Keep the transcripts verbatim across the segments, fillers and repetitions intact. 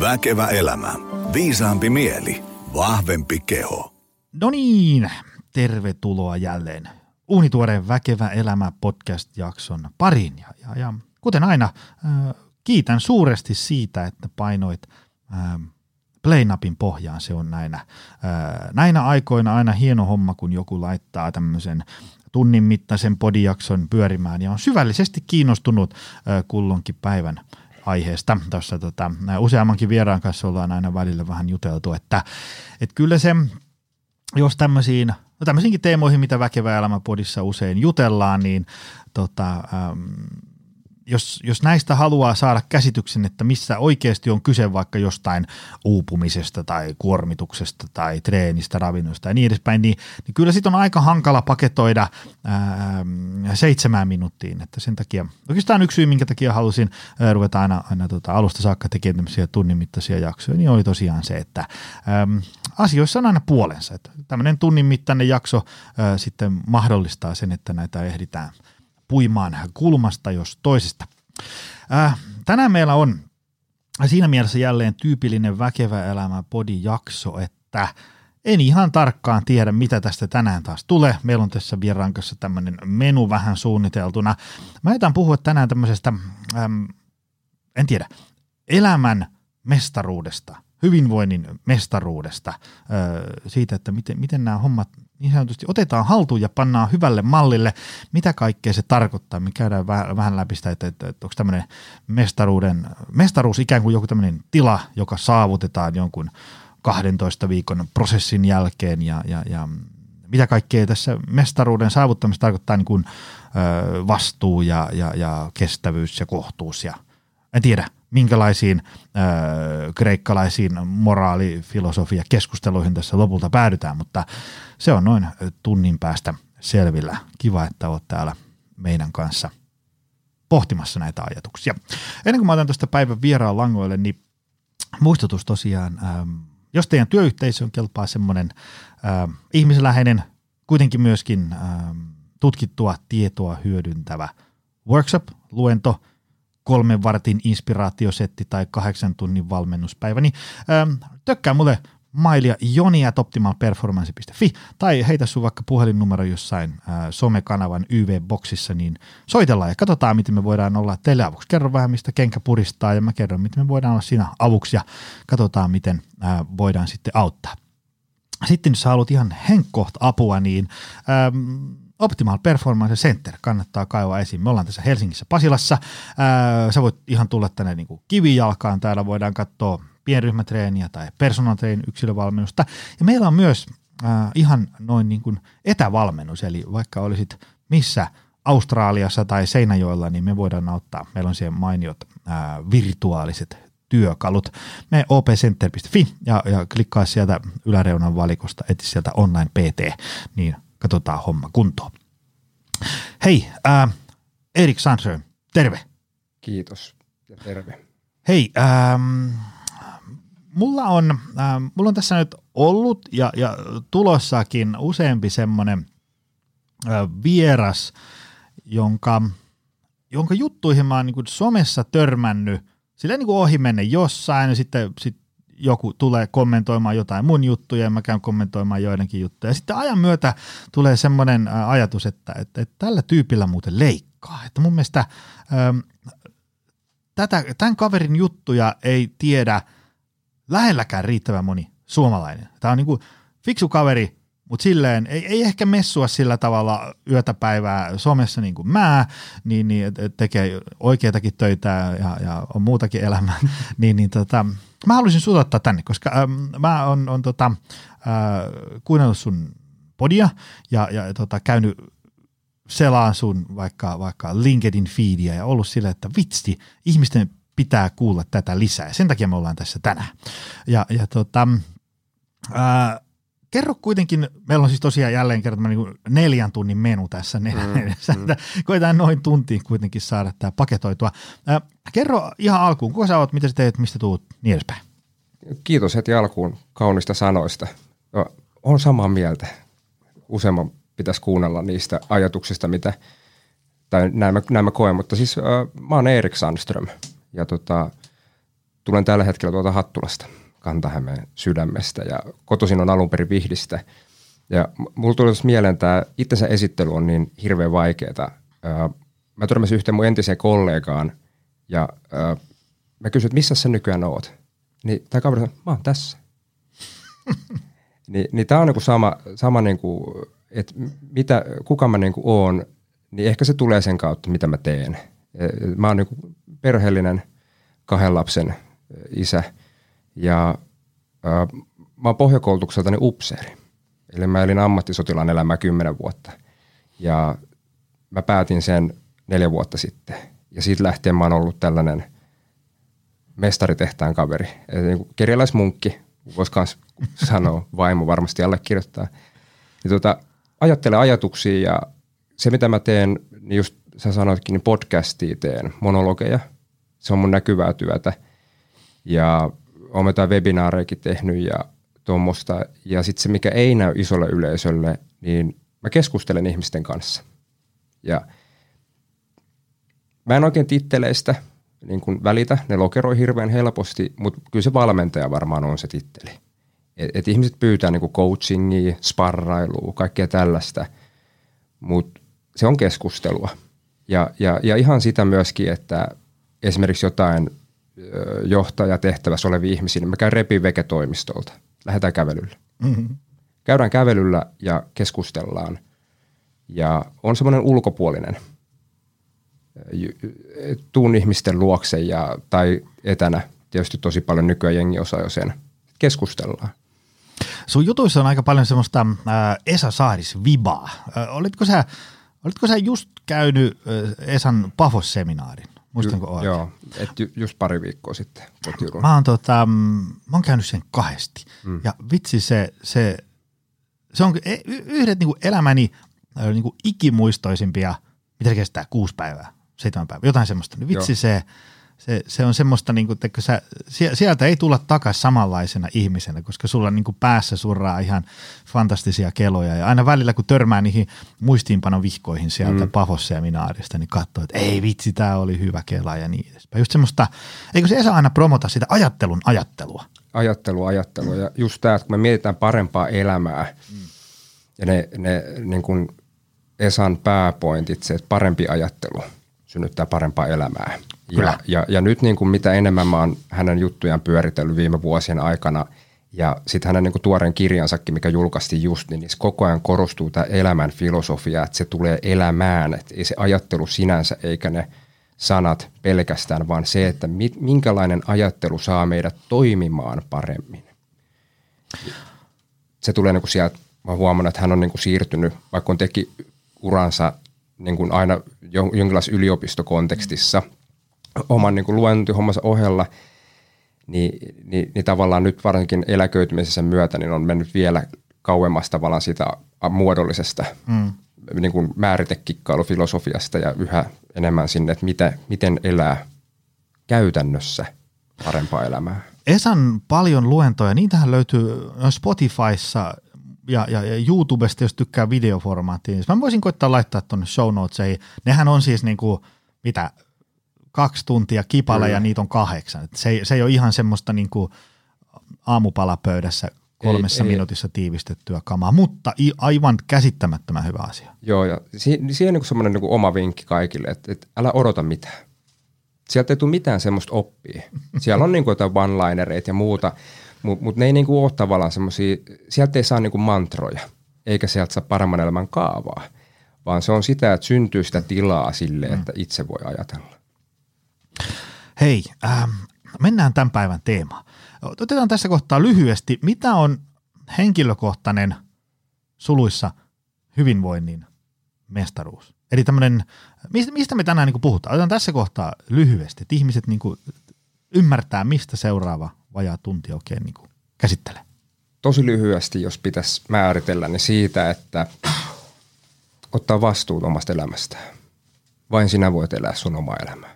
Väkevä elämä. Viisaampi mieli. Vahvempi keho. No niin, tervetuloa jälleen uunituoreen Väkevä elämä podcast-jakson pariin. Ja, ja, ja kuten aina, äh, kiitän suuresti siitä, että painoit äh, Playnapin pohjaan. Se on näinä, äh, näinä aikoina aina hieno homma, kun joku laittaa tämmöisen tunnin mittaisen podijakson pyörimään ja on syvällisesti kiinnostunut äh, kullonkin päivän aiheesta. Tuossa tota, useammankin vieraan kanssa ollaan aina välillä vähän juteltu, että et kyllä se, jos tämmöisiin, no tämmöisiinkin teemoihin, mitä Väkevä elämä podissa usein jutellaan, niin tota, ähm, jos, jos näistä haluaa saada käsityksen, että missä oikeasti on kyse vaikka jostain uupumisesta tai kuormituksesta tai treenistä, ravinnosta ja niin edespäin, niin, niin kyllä sit on aika hankala paketoida ähm, seitsemään minuuttiin, että sen takia oikeastaan yksi syy, minkä takia halusin äh, ruveta aina, aina tota, alusta saakka tekemään tämmöisiä tunnin mittaisia jaksoja, niin oli tosiaan se, että ähm, asioissa on aina puolensa, että tämmöinen tunnin mittainen jakso äh, sitten mahdollistaa sen, että näitä ehditään puimaan kulmasta jos toisesta. Äh, tänään meillä on siinä mielessä jälleen tyypillinen Väkevä elämä -podijakso, että en ihan tarkkaan tiedä, mitä tästä tänään taas tulee. Meillä on tässä vieraan kanssa tämmöinen menu vähän suunniteltuna. Mä etän puhua tänään tämmöisestä, ähm, en tiedä, elämän mestaruudesta, hyvinvoinnin mestaruudesta, äh, siitä, että miten, miten nämä hommat niin sanotusti otetaan haltuun ja pannaan hyvälle mallille, mitä kaikkea se tarkoittaa. Me käydään vähän läpi sitä, että, että, että onko tämmöinen mestaruuden, mestaruus ikään kuin joku tämmöinen tila, joka saavutetaan jonkun kahdentoista viikon prosessin jälkeen, ja, ja, ja mitä kaikkea tässä mestaruuden saavuttamista tarkoittaa niin kuin ö, vastuu ja, ja, ja kestävyys ja kohtuus ja en tiedä, minkälaisiin ö, kreikkalaisiin moraalifilosofia keskusteluihin tässä lopulta päädytään, mutta se on noin tunnin päästä selvillä. Kiva, että olet täällä meidän kanssa pohtimassa näitä ajatuksia. Ennen kuin mä otan tuosta päivän vieraan langoille, niin muistutus tosiaan, ö, jos teidän työyhteisöön kelpaa semmoinen ö, ihmisläheinen, kuitenkin myöskin ö, tutkittua tietoa hyödyntävä workshop-luento, kolmen vartin inspiraatiosetti tai kahdeksan tunnin valmennuspäivä, niin ähm, tökkää mulle mailia joni at optimal performance piste fi tai heitä sun vaikka puhelinnumero jossain äh, somekanavan Y V-boksissa, niin soitellaan ja katsotaan, miten me voidaan olla teille avuksi. Kerro vähän, mistä kenkä puristaa, ja mä kerron, miten me voidaan olla siinä avuksi ja katsotaan, miten äh, voidaan sitten auttaa. Sitten jos sä haluat ihan henkkoht apua, niin ähm, Optimal Performance Center kannattaa kaivaa esiin. Me ollaan tässä Helsingissä Pasilassa. Ää, sä voit ihan tulla tänne niin kuin kivijalkaan. Täällä voidaan katsoa pienryhmätreeniä tai personal train yksilövalmennusta. Ja meillä on myös ää, ihan noin niin kuin etävalmennus. Eli vaikka olisit missä Australiassa tai Seinäjoella, niin me voidaan auttaa. Meillä on siellä mainiot ää, virtuaaliset työkalut. Mene o p center piste fi ja, ja klikkaa sieltä yläreunan valikosta, etsi sieltä online P T, niin katsotaan homma kuntoon. Hei, ää, Erik Sandström, terve. Kiitos ja terve. Hei, ää, mulla, on, ää, mulla on tässä nyt ollut ja, ja tulossakin useampi semmoinen ää, vieras, jonka, jonka juttuihin mä oon niin kuin somessa törmännyt, silleen niin kuin ohi menne jossain ja sitten sit joku tulee kommentoimaan jotain mun juttuja ja mä käyn kommentoimaan joidenkin juttuja. Ja sitten ajan myötä tulee semmoinen ajatus, että, että, että tällä tyypillä muuten leikkaa. Että mun mielestä ähm, tätä, tämän kaverin juttuja ei tiedä lähelläkään riittävän moni suomalainen. Tämä on niin kuin fiksu kaveri, mutta silleen ei, ei ehkä messua sillä tavalla yötä päivää somessa niin kuin mä, niin, niin tekee oikeatakin töitä ja, ja on muutakin elämää, niin, niin tota, mä haluaisin sut ottaa tänne, koska ähm, mä oon, oon tota, äh, kuunnellut sun podia ja, ja tota, käynyt selaan sun vaikka, vaikka LinkedIn feedia ja ollut sillä, että vitsi, ihmisten pitää kuulla tätä lisää ja sen takia me ollaan tässä tänään. Ja, ja tota, äh, kerro kuitenkin, meillä on siis tosiaan jälleen kerran niin neljän tunnin menu tässä, mm, mm. koetaan noin tuntiin kuitenkin saada tämä paketoitua. Äh, kerro ihan alkuun, kuka sä oot, mitä sä teet, mistä tuut, niin edespäin. Kiitos heti alkuun kaunista sanoista. No, on samaa mieltä. Useamman pitäisi kuunnella niistä ajatuksista, mitä tai näin mä, näin mä koen, mutta siis äh, mä oon Erik Sandström ja tota, Tulen tällä hetkellä tuolta Hattulasta, Kanta-Hämeen sydämestä, ja kotoisin on alun perin Vihdistä. Ja mulla tuli tuossa mieleen, tämä itsensä esittely on niin hirveän vaikeaa. Mä törmäsin yhteen mun entiseen kollegaan, ja ää, mä kysyin, että missä sä nykyään oot? Niin tää kaveri sanoi, mä oon tässä. Ni, niin tää on niinku sama, sama niinku, että mitä, kuka mä niinku oon, niin ehkä se tulee sen kautta, mitä mä teen. Mä oon niinku perheellinen, kahden lapsen isä, ja ää, mä oon pohjakoulutukseltani upseeri. Eli mä elin ammattisotilaan elämää kymmenen vuotta, ja mä päätin sen neljä vuotta sitten. Ja siitä lähtien mä oon ollut tällainen mestaritehtaan kaveri. Niin kerjäläismunkki, voisi myös sanoa, vaimo varmasti allekirjoittaa. Ja tuota, ajattele ajatuksia, ja se mitä mä teen, niin just sä sanoitkin, niin podcastia teen, monologeja. Se on mun näkyvää työtä. Ja oon mä jotain webinaareikin tehnyt ja tuommoista. Ja sitten se, mikä ei näy isolle yleisölle, niin mä keskustelen ihmisten kanssa. Ja mä en oikein titteleistä niin kun välitä, ne lokeroi hirveän helposti, mutta kyllä se valmentaja varmaan on se titteli. Et, et ihmiset pyytää niin kun coachingia, sparrailua, kaikkea tällaista, mutta se on keskustelua. Ja, ja, ja ihan sitä myöskin, että esimerkiksi jotain johtajatehtävässä olevia ihmisiä, niin mä käyn repin veketoimistolta, lähdetään kävelylle. Mm-hmm. Käydään kävelyllä ja keskustellaan. Ja on semmoinen ulkopuolinen. Tuun ihmisten luokse ja, tai etänä. Tietysti tosi paljon nykyään jengi osaa jo sen. Keskustellaan. Sun jutuissa on aika paljon semmoista äh, Esa Saaris-vibaa. Äh, olitko, sä, olitko sä just käynyt äh, Esan Pafos-seminaarin? Muistanko olet? Joo, et ju, just pari viikkoa sitten. Mä oon, tota, mä oon käynyt sen kahdesti. Mm. Ja vitsi se, se, se on yhdet niinku elämäni niinku ikimuistoisimpia, mitä se kestää, kuusi päivää, seitsemän päivää, jotain semmoista. Niin vitsi se, se, se on semmoista, niin kuin, että sä, sieltä ei tulla takaisin samanlaisena ihmisenä, koska sulla niin kuin päässä surraa ihan fantastisia keloja. Ja aina välillä, kun törmää niihin muistiinpanovihkoihin sieltä mm. Pafos-seminaarista, niin katsoo, että ei vitsi, tää oli hyvä kela ja niin edespäin. Just semmoista, eikö se Esa aina promota sitä ajattelun ajattelua? Ajattelua, ajattelua. Ja just tää, että kun me mietitään parempaa elämää, mm. ja ne, ne niin kuin Esan pääpointit, se, että parempi ajattelu synnyttää parempaa elämää. Ja, ja, ja nyt niin kuin mitä enemmän mä oon hänen juttujaan pyöritellyt viime vuosien aikana, ja sitten hänen niin kuin tuoreen kirjansakin, mikä julkaistiin just, niin, niin koko ajan korostuu tämä elämän filosofia, että se tulee elämään, että ei se ajattelu sinänsä eikä ne sanat pelkästään, vaan se, että mit, minkälainen ajattelu saa meidät toimimaan paremmin. Se tulee niin kuin sieltä, mä huomannut, että hän on niin kuin siirtynyt, vaikka on teki uransa niin kuin aina jonkinlaisessa yliopistokontekstissa oman niin kuin luentohommansa ohella, niin, niin, niin tavallaan nyt varsinkin eläköitymisensä myötä niin on mennyt vielä kauemmas tavallaan siitä muodollisesta mm. niin kuin määritekikkailufilosofiasta ja yhä enemmän sinne, että mitä, miten elää käytännössä parempaa elämää. Esan paljon luentoja, niitähän löytyy Spotifyssa Ja, ja, ja YouTubesta, jos tykkää videoformaattia, niin mä voisin koittaa laittaa tuonne show notesiin. Nehän on siis niinku, mitä, kaksi tuntia kipale mm. ja niitä on kahdeksan. Et se, se ei ole ihan semmoista niinku aamupalapöydässä kolmessa ei, minuutissa ei. tiivistettyä kamaa, mutta aivan käsittämättömän hyvä asia. Joo, ja siihen, siihen on semmoinen niinku oma vinkki kaikille, että et älä odota mitään. Sieltä ei tule mitään semmoista oppia. Siellä on niinku jotain one-linereita ja muuta. Mutta mut ne ei niinku ole tavallaan semmoisia, sieltä ei saa niinku mantroja, eikä sieltä saa paremman elämän kaavaa, vaan se on sitä, että syntyy sitä tilaa sille, mm. että itse voi ajatella. Hei, ähm, mennään tämän päivän teemaan. Otetaan tässä kohtaa lyhyesti, mitä on henkilökohtainen suluissa hyvinvoinnin mestaruus? Eli tämmöinen, mistä me tänään niinku puhutaan? Otetaan tässä kohtaa lyhyesti, että ihmiset niinku ymmärtää, mistä seuraava vajaa tunti oikein niin kuin käsittelee. Tosi lyhyesti, jos pitäisi määritellä, niin siitä, että ottaa vastuun omasta elämästään. Vain sinä voit elää sun omaa elämää.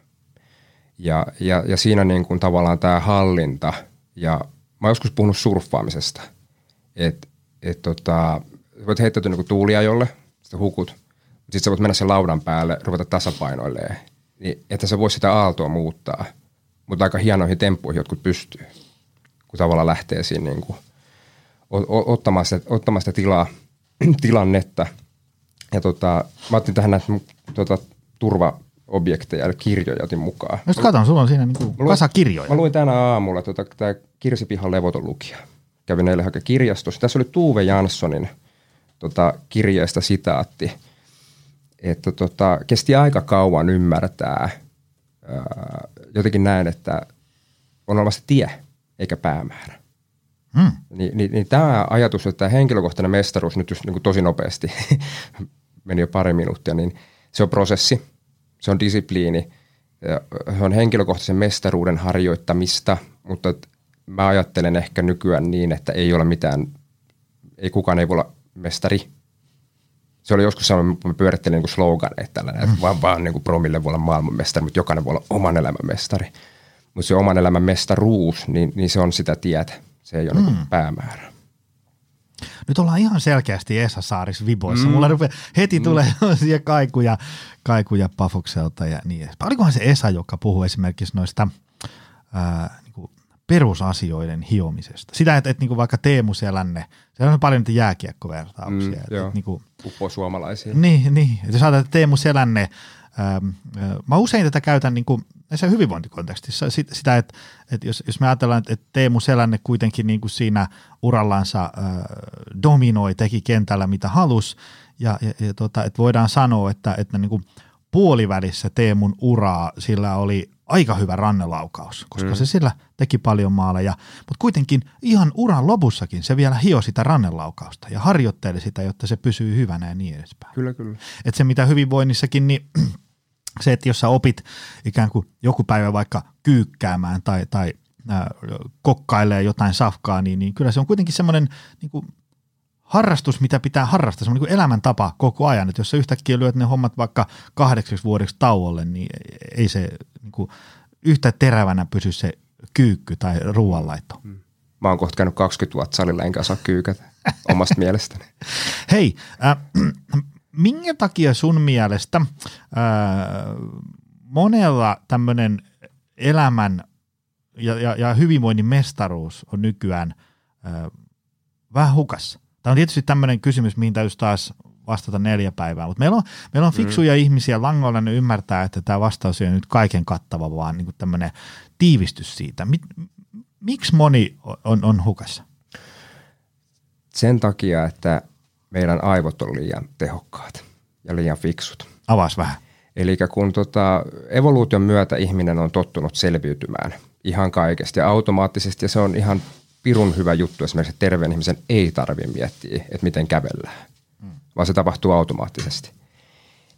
Ja, ja, ja siinä niin kuin tavallaan tämä hallinta, ja mä oon joskus puhunut surffaamisesta, että et tota, voit heittäytyä niin kuin tuuliajolle, sitten hukut, sitten sä voit mennä sen laudan päälle, ruveta tasapainoilemaan, niin että sä vois sitä aaltoa muuttaa. mutta aika hienoihin temppuihin jotkut pystyy, kun tavallaan lähtee siinä niin kuin ottamaan sitä, ottamaan sitä tilaa, tilannetta. Ja tota, mä otin tähän näitä tota, turvaobjekteja, eli kirjoja otin mukaan. Jos katson, sulla on siinä niin kuin kasa kirjoja. Mä luin tänä aamulla tota, tämä Kirsipihan levoton lukija. Kävin eilen hakemaan kirjastossa. Tässä oli Tuve Janssonin tota, kirjeestä sitaatti, että tota, kesti aika kauan ymmärtää ää, jotenkin näin, että on olemassa tie eikä päämäärä. Hmm. Ni, ni, niin tämä ajatus, että tämä henkilökohtainen mestaruus nyt just, niin kuin tosi nopeasti, meni jo pari minuuttia, niin se on prosessi, se on disipliini, se on henkilökohtaisen mestaruuden harjoittamista, mutta mä ajattelen ehkä nykyään niin, että ei ole mitään, ei kukaan ei voi olla mestari. Se oli joskus sellainen, kun mä pyörittelin niin sloganeita tällainen, että vaan, vaan niin promille voi olla maailmanmestari, mutta jokainen voi olla oman elämän mestari. Mutta se oman elämän mestaruus, niin, niin se on sitä tietä. Se ei ole mm. niin päämäärä. Nyt ollaan ihan selkeästi Esa Saaris viboissa. Mm. Mulla rupeaa heti mm. tulee kaikuja, kaikuja Pafokselta ja niin edespäin. Olikohan se Esa, joka puhuu esimerkiksi noista ää, niin kuin perusasioiden hiomisesta? Sitä, että, että niin kuin vaikka Teemu Selänne, siellä on paljon niitä jääkiekkovertauksia. Mm, että, että, niin kuin, uppoo suomalaisia. Niin, niin. Että jos ajatellaan Teemu Selänne, ää, ää, mä usein tätä käytän niin kuin se hyvinvointikontekstissa sitä, että, että jos, jos me ajatellaan, että Teemu Selänne kuitenkin niin kuin siinä urallansa äh, dominoi, teki kentällä mitä halusi, ja, ja, ja tota, että voidaan sanoa, että, että niin kuin puolivälissä Teemun uraa sillä oli aika hyvä rannelaukaus, koska mm. se sillä teki paljon maaleja, mutta kuitenkin ihan uran lopussakin se vielä hioi sitä rannelaukausta ja harjoitteli sitä, jotta se pysyy hyvänä ja niin edespäin. Kyllä, kyllä. Että se mitä hyvinvoinnissakin, niin se, että jos sä opit ikään kuin joku päivä vaikka kyykkäämään tai, tai äh, kokkailee jotain safkaa, niin, niin kyllä se on kuitenkin semmoinen niin kuin harrastus, mitä pitää harrastaa, semmoinen niin kuin elämäntapa koko ajan. Että jos sä yhtäkkiä lyöt ne hommat vaikka kahdeksaksi vuodeksi tauolle, niin ei se niin kuin yhtä terävänä pysy se kyykky tai ruoanlaitto. Hmm. Mä oon kohta käynyt kaksikymmentä vuotta salilla, enkä osaa kyykätä omasta mielestäni. Hei, äh, minkä takia sun mielestä ää, monella tämmöinen elämän ja, ja, ja hyvinvoinnin mestaruus on nykyään ää, vähän hukassa? Tämä on tietysti tämmöinen kysymys, mihin täytyy taas vastata neljä päivää, mutta meillä on, meillä on fiksuja mm. ihmisiä langoilla, ne ymmärtää, että tämä vastaus ei ole nyt kaiken kattava, vaan niin kuin tämmöinen tiivistys siitä. Miksi moni on, on hukassa? Sen takia, että meidän aivot on liian tehokkaat ja liian fiksut. Avaas vähän. Eli kun tota, evoluution myötä ihminen on tottunut selviytymään ihan kaikesta ja automaattisesti, ja se on ihan pirun hyvä juttu. Esimerkiksi terveen ihmisen ei tarvitse miettiä, että miten kävellään, hmm. vaan se tapahtuu automaattisesti.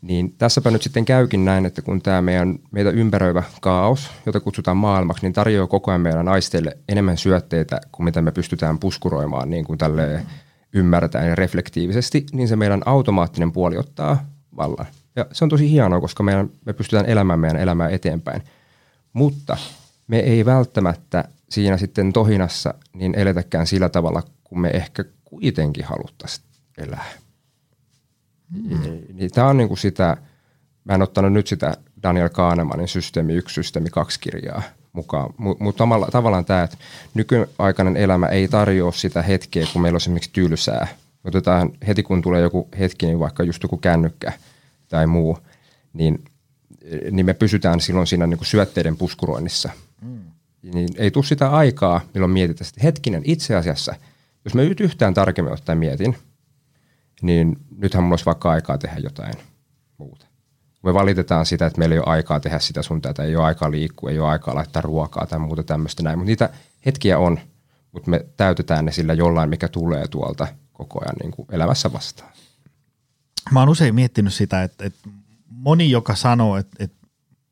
Niin tässäpä nyt sitten käykin näin, että kun tämä meidän, meitä ympäröivä kaaos, jota kutsutaan maailmaksi, niin tarjoaa koko ajan meidän aisteille enemmän syötteitä kuin mitä me pystytään puskuroimaan niin kuin tälleen hmm. ymmärtäen ja reflektiivisesti, niin se meidän automaattinen puoli ottaa vallan. Ja se on tosi hienoa, koska meidän, me pystytään elämään meidän elämää eteenpäin. Mutta me ei välttämättä siinä sitten tohinassa niin eletäkään sillä tavalla, kun me ehkä kuitenkin haluttaisiin elää. Mm-hmm. Tämä on niin kuin sitä, mä en ottanut nyt sitä Daniel Kahnemanin systeemi yksi, systeemi kaksi kirjaa mukaan. Mutta tavallaan tämä, että nykyaikainen elämä ei tarjoa sitä hetkeä, kun meillä on esimerkiksi tylsää. Otetaan heti, kun tulee joku hetki, niin vaikka just joku kännykkä tai muu, niin, niin me pysytään silloin siinä niin kuin syötteiden puskuroinnissa. Mm. Niin ei tule sitä aikaa, milloin mietitään sitä. Hetkinen, itse asiassa, jos mä nyt yhtään tarkemmin ottaen mietin, niin nythän mulla olisi vaikka aikaa tehdä jotain muuta. Me valitetaan sitä, että meillä ei ole aikaa tehdä sitä sun tätä, ei ole aikaa liikkua, ei ole aikaa laittaa ruokaa tai muuta tämmöistä näin. Mutta niitä hetkiä on, mutta me täytetään ne sillä jollain, mikä tulee tuolta koko ajan niin kuin elämässä vastaan. Mä oon usein miettinyt sitä, että, että moni, joka sanoo, että, että,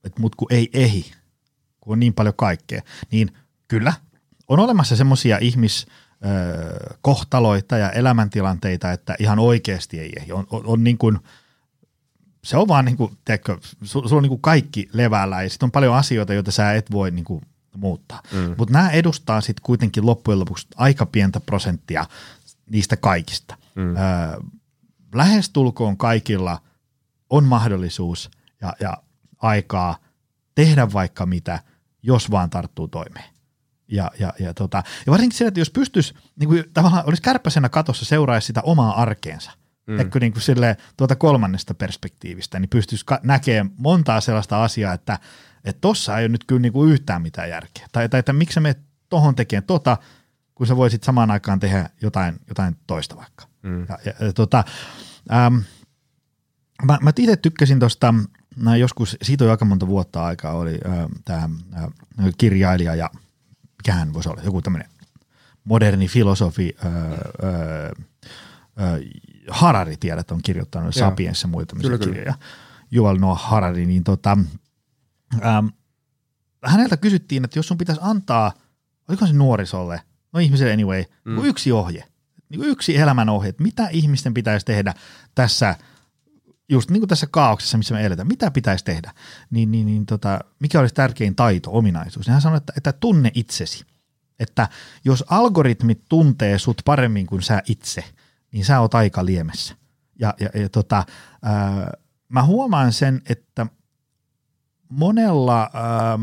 että mut kun ei ehi, kun on niin paljon kaikkea, niin kyllä on olemassa semmoisia ihmis... Ö, kohtaloita ja elämäntilanteita, että ihan oikeasti ei ehdi. On, on, on niin kuin... Se on vaan, niin kuin, tiedätkö, sulla on niin kuin kaikki levällä ja sitten on paljon asioita, joita sä et voi niin kuin muuttaa. Mm. Mutta nämä edustaa sitten kuitenkin loppujen lopuksi aika pientä prosenttia niistä kaikista. Mm. Öö, lähestulkoon kaikilla on mahdollisuus ja, ja aikaa tehdä vaikka mitä, jos vaan tarttuu toimeen. Ja, ja, ja, tota, ja varsinkin se, että jos pystyisi, niin kuin, tavallaan olisi kärpäsenä katossa seuraisi sitä omaa arkeensa, mm. että niin kuin silleen, tuota kolmannesta perspektiivistä, niin pystyisi ka- näkemään montaa sellaista asiaa, että et tossa ei ole nyt kyllä niin kuin yhtään mitään järkeä. Tai, tai että miksi sä menet tohon tekemään tota, kun sä voisit samaan aikaan tehdä jotain, jotain toista vaikka. Mm. Ja, ja, tota, äm, mä mä itse tykkäsin tuosta, joskus siitä on aika monta vuotta aikaa, oli tämä kirjailija ja mikähän voisi olla, joku tämmöinen moderni filosofi, ää, ää, ää, Harari tiedät on kirjoittanut Sapiens ja muita tämmöisiä kirjoja, Juval Noah Harari, niin tota, ää, häneltä kysyttiin, että jos sun pitäisi antaa, oliko se nuorisolle, no ihmiselle anyway, mm. yksi ohje, yksi elämän ohje, että mitä ihmisten pitäisi tehdä tässä, just niin kuin tässä kaauksessa, missä me eletään, mitä pitäisi tehdä, niin, niin, niin tota, mikä olisi tärkein taito, ominaisuus. Hän sanoi, että, että tunne itsesi, että jos algoritmit tuntee sut paremmin kuin sä itse, niin sä oot aika liemessä. Ja, ja, ja tota, ää, mä huomaan sen, että monella ää,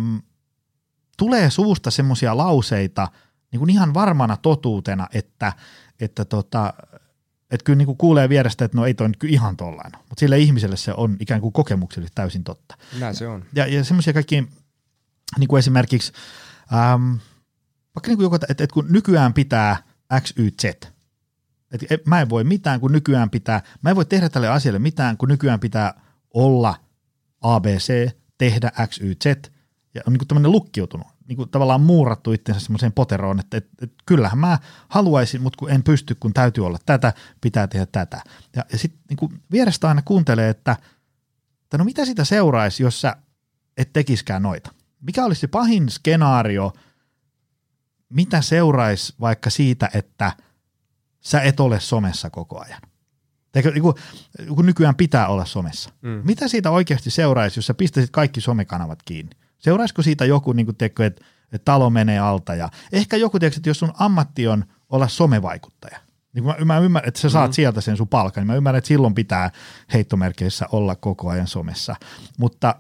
tulee suusta semmoisia lauseita niin kuin ihan varmana totuutena, että, että tota, että kyllä niinku kuulee vierestä, että no ei toi nyt kyllä ihan tollainen, mutta sille ihmiselle se on ikään kuin kokemuksellisesti täysin totta. Näin se on. Ja, ja semmoisia kaikki, niin kuin esimerkiksi, äm, vaikka niin kuin joku, että et kun nykyään pitää X, Y, Z, että mä en voi mitään, kun nykyään pitää, mä en voi tehdä tälle asialle mitään, kun nykyään pitää olla A B C, tehdä X, Y, Z, ja on niin kuin tämmöinen lukkiutunut, niin kuin tavallaan muurattu itsensä semmoiseen poteroon, että, että, että kyllähän mä haluaisin, mutta kun en pysty, kun täytyy olla tätä, pitää tehdä tätä. Ja, ja sitten niin kuin vierestä aina kuuntelee, että, että no mitä sitä seuraisi, jos sä et tekiskään noita? Mikä olisi se pahin skenaario, mitä seuraisi vaikka siitä, että sä et ole somessa koko ajan? Niin kuin, kun nykyään pitää olla somessa. Mm. Mitä siitä oikeasti seuraisi, jos sä pistäisit kaikki somekanavat kiinni? Seuraisiko siitä joku, niin teikö, että et talo menee alta ja ehkä joku, teikö, että jos sun ammatti on olla somevaikuttaja, niin mä, mä ymmärrän, että sä saat mm-hmm. sieltä sen sun palkan, niin mä ymmärrän, että silloin pitää heittomerkeissä olla koko ajan somessa, mutta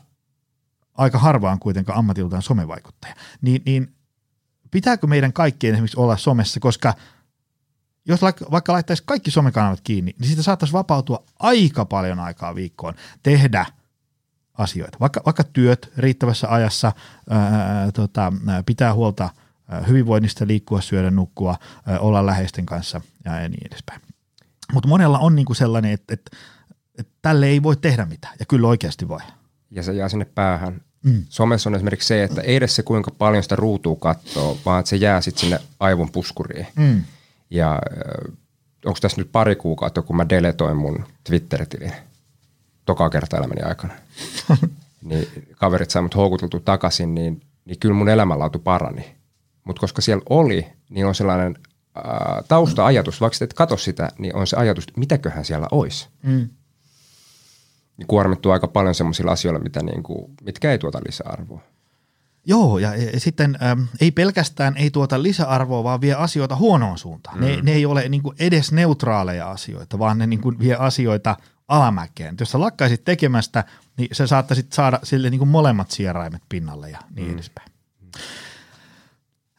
aika harvaan kuitenkaan ammatiltaan somevaikuttaja. Niin, niin pitääkö meidän kaikkien esimerkiksi olla somessa, koska jos vaikka laittaisi kaikki somekanavat kiinni, niin siitä saattaisi vapautua aika paljon aikaa viikkoon tehdä asioita. Vaikka, vaikka työt riittävässä ajassa, ää, tota, pitää huolta ää, hyvinvoinnista, liikkua, syödä, nukkua, ää, olla läheisten kanssa ja niin edespäin. Mutta monella on niinku sellainen, että et, et tälle ei voi tehdä mitään ja kyllä oikeasti voi. Ja se jää sinne päähän. Mm. Somessa on esimerkiksi se, että ei edes se kuinka paljon sitä ruutua katsoo, vaan se jää sitten sinne aivon puskuriin. Mm. Ja onko tässä nyt pari kuukautta, kun mä deletoin mun Twitter-tilin? Tokaa kertaa elämäni aikana, niin kaverit sai mut houkuteltu takaisin, niin, niin kyllä mun elämänlaatu parani. Mutta koska siellä oli, niin on sellainen ää, tausta-ajatus, vaikka et katso sitä, niin on se ajatus, että mitäköhän siellä olisi. Mm. Kuormittuu aika paljon sellaisilla asioilla, mitä niinku, mitkä ei tuota lisäarvoa. Joo, ja, ja sitten äm, ei pelkästään ei tuota lisäarvoa, vaan vie asioita huonoon suuntaan. Mm. Ne, ne ei ole niinku edes neutraaleja asioita, vaan ne niinku vie asioita alamäkeen. Jos sä lakkaisit tekemästä, niin sä saattaisit saada sille niin kuin molemmat sieraimet pinnalle ja niin mm. edespäin.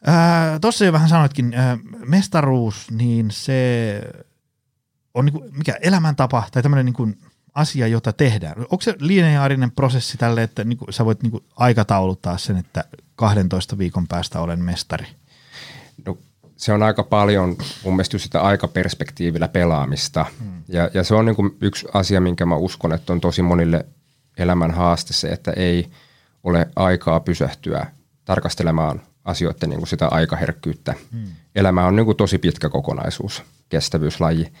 Äh, Tuossa jo vähän sanoitkin, äh, mestaruus, niin se on niin kuin, mikä elämäntapa tai tämmöinen niin kuin asia, jota tehdään. Onko se lineaarinen prosessi tälle, että niin kuin sä voit niin kuin aikatauluttaa sen, että kahdentoista viikon päästä olen mestari? No. Se on aika paljon mun mielestä sitä aikaperspektiivillä pelaamista mm. ja, ja se on niin kuin yksi asia, minkä mä uskon, että on tosi monille elämän haaste se, että ei ole aikaa pysähtyä tarkastelemaan asioiden niin kuin sitä aikaherkkyyttä. Mm. Elämä on niin kuin tosi pitkä kokonaisuus, kestävyyslaji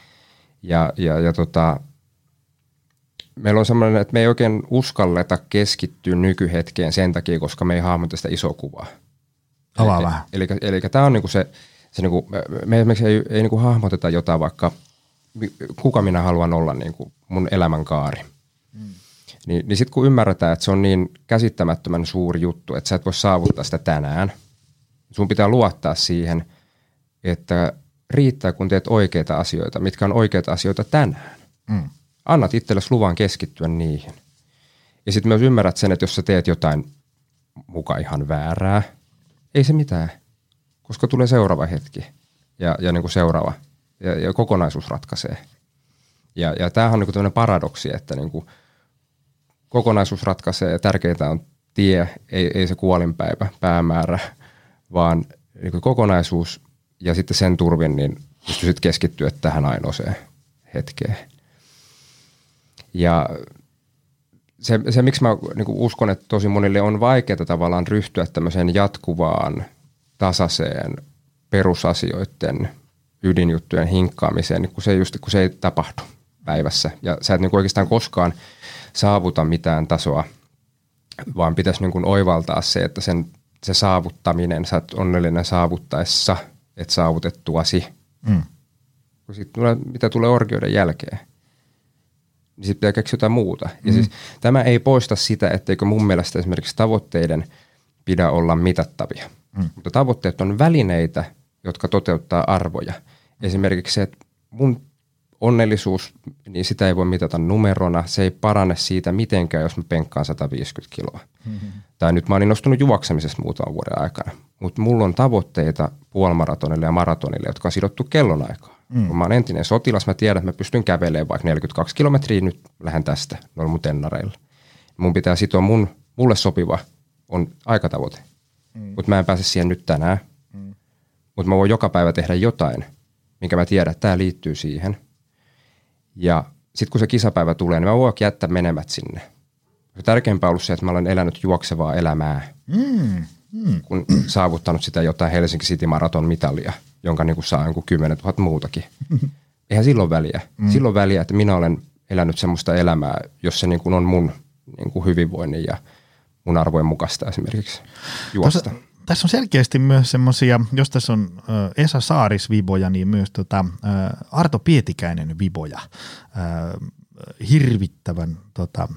ja, ja, ja tota, meillä on sellainen, että me ei oikein uskalleta keskittyä nykyhetkeen sen takia, koska me ei hahmota sitä isoa kuvaa. Eli, eli, eli tämä on niin kuin se... Se niin kuin, me esimerkiksi ei, ei niin kuin hahmoteta jotain vaikka, kuka minä haluan olla niin kuin mun elämänkaari. Mm. Ni, niin sitten kun ymmärretään, että se on niin käsittämättömän suuri juttu, että sä et voi saavuttaa sitä tänään. Sun pitää luottaa siihen, että riittää kun teet oikeita asioita, mitkä on oikeita asioita tänään. Mm. Annat itsellesi luvan keskittyä niihin. Ja sitten myös ymmärrät sen, että jos sä teet jotain muka ihan väärää. Ei se mitään, koska tulee seuraava hetki ja, ja niin kuin seuraava ja, ja kokonaisuus ratkaisee. Ja, ja tämähän on niin kuin tämmöinen paradoksi, että niin kuin kokonaisuus ratkaisee ja tärkeintä on tie, ei, ei se kuolinpäivä, päämäärä, vaan niin kuin kokonaisuus ja sitten sen turvin niin pystyisit keskittyä tähän ainoaseen hetkeen. Ja se, se miksi mä niin kuin uskon, että tosi monille on vaikeaa tavallaan ryhtyä tämmöiseen jatkuvaan, tasaiseen perusasioiden, ydinjuttujen hinkkaamiseen, niin kun, se just, kun se ei tapahdu päivässä. Ja sä et niin kuin oikeastaan koskaan saavuta mitään tasoa, vaan pitäisi niin kuin oivaltaa se, että sen, se saavuttaminen, sä oot onnellinen saavuttaessa, et saavutettuasi. Mm. Kun sit tulee, mitä tulee orgioiden jälkeen, niin sitten pitää keksiä jotain muuta. Mm. Ja siis tämä ei poista sitä, etteikö mun mielestä esimerkiksi tavoitteiden pidä olla mitattavia. Mm. Mutta tavoitteet on välineitä, jotka toteuttaa arvoja. Esimerkiksi se, että mun onnellisuus, niin sitä ei voi mitata numerona. Se ei parane siitä mitenkään, jos mä penkkaan sata viisikymmentä kiloa. Mm-hmm. Tai nyt mä olin nostanut juoksamisesta muutaman vuoden aikana. Mutta mulla on tavoitteita puolimaratonille ja maratonille, jotka on sidottu kellonaikaan. Mm. Kun mä oon entinen sotilas, mä tiedän, että mä pystyn kävelemään vaikka neljäkymmentäkaksi kilometriä, nyt lähden tästä, noin mun tennareilla. Mun pitää sitoa mun, mulle sopiva on aikatavoite. Mm. Mutta mä en pääse siihen nyt tänään. Mm. Mutta mä voin joka päivä tehdä jotain, minkä mä tiedän, että tää liittyy siihen. Ja sitten kun se kisapäivä tulee, niin mä voin jättää menemät sinne. Tärkeämpää on ollut se, että mä olen elänyt juoksevaa elämää, mm, mm. kun saavuttanut sitä jotain Helsinki City Marathon -mitalia, jonka niin kuin saa jonkun kymmenentuhatta muutakin. Eihän silloin väliä. Mm. Silloin väliä, että minä olen elänyt semmoista elämää, jos se niin kuin on mun niin kuin hyvinvoinnin ja mun arvojen mukaista esimerkiksi juosta. Tuossa, tässä on selkeästi myös semmoisia, jos tässä on Esa Saaris -viboja, niin myös tota, Arto Pietikäinen -viboja, hirvittävän tota,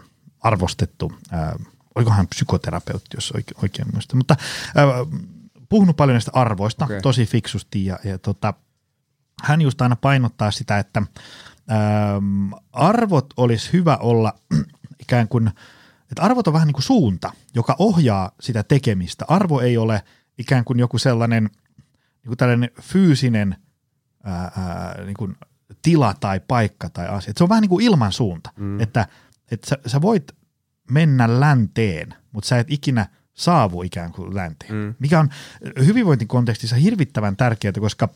arvostettu, olikohan psykoterapeutti, jos oikein, oikein muista, mutta puhunut paljon näistä arvoista, okay. tosi fiksusti ja, ja tota, hän just aina painottaa sitä, että arvot olisi hyvä olla ikään kuin, että arvot on vähän niin kuin suunta, joka ohjaa sitä tekemistä. Arvo ei ole ikään kuin joku sellainen niin kuin tällainen fyysinen ää, ää, niin kuin tila tai paikka tai asia. Et se on vähän niin kuin ilman suunta, mm. että et sä, sä voit mennä länteen, mutta sä et ikinä saavu ikään kuin länteen, mm. mikä on hyvinvointikontekstissa hirvittävän tärkeää, koska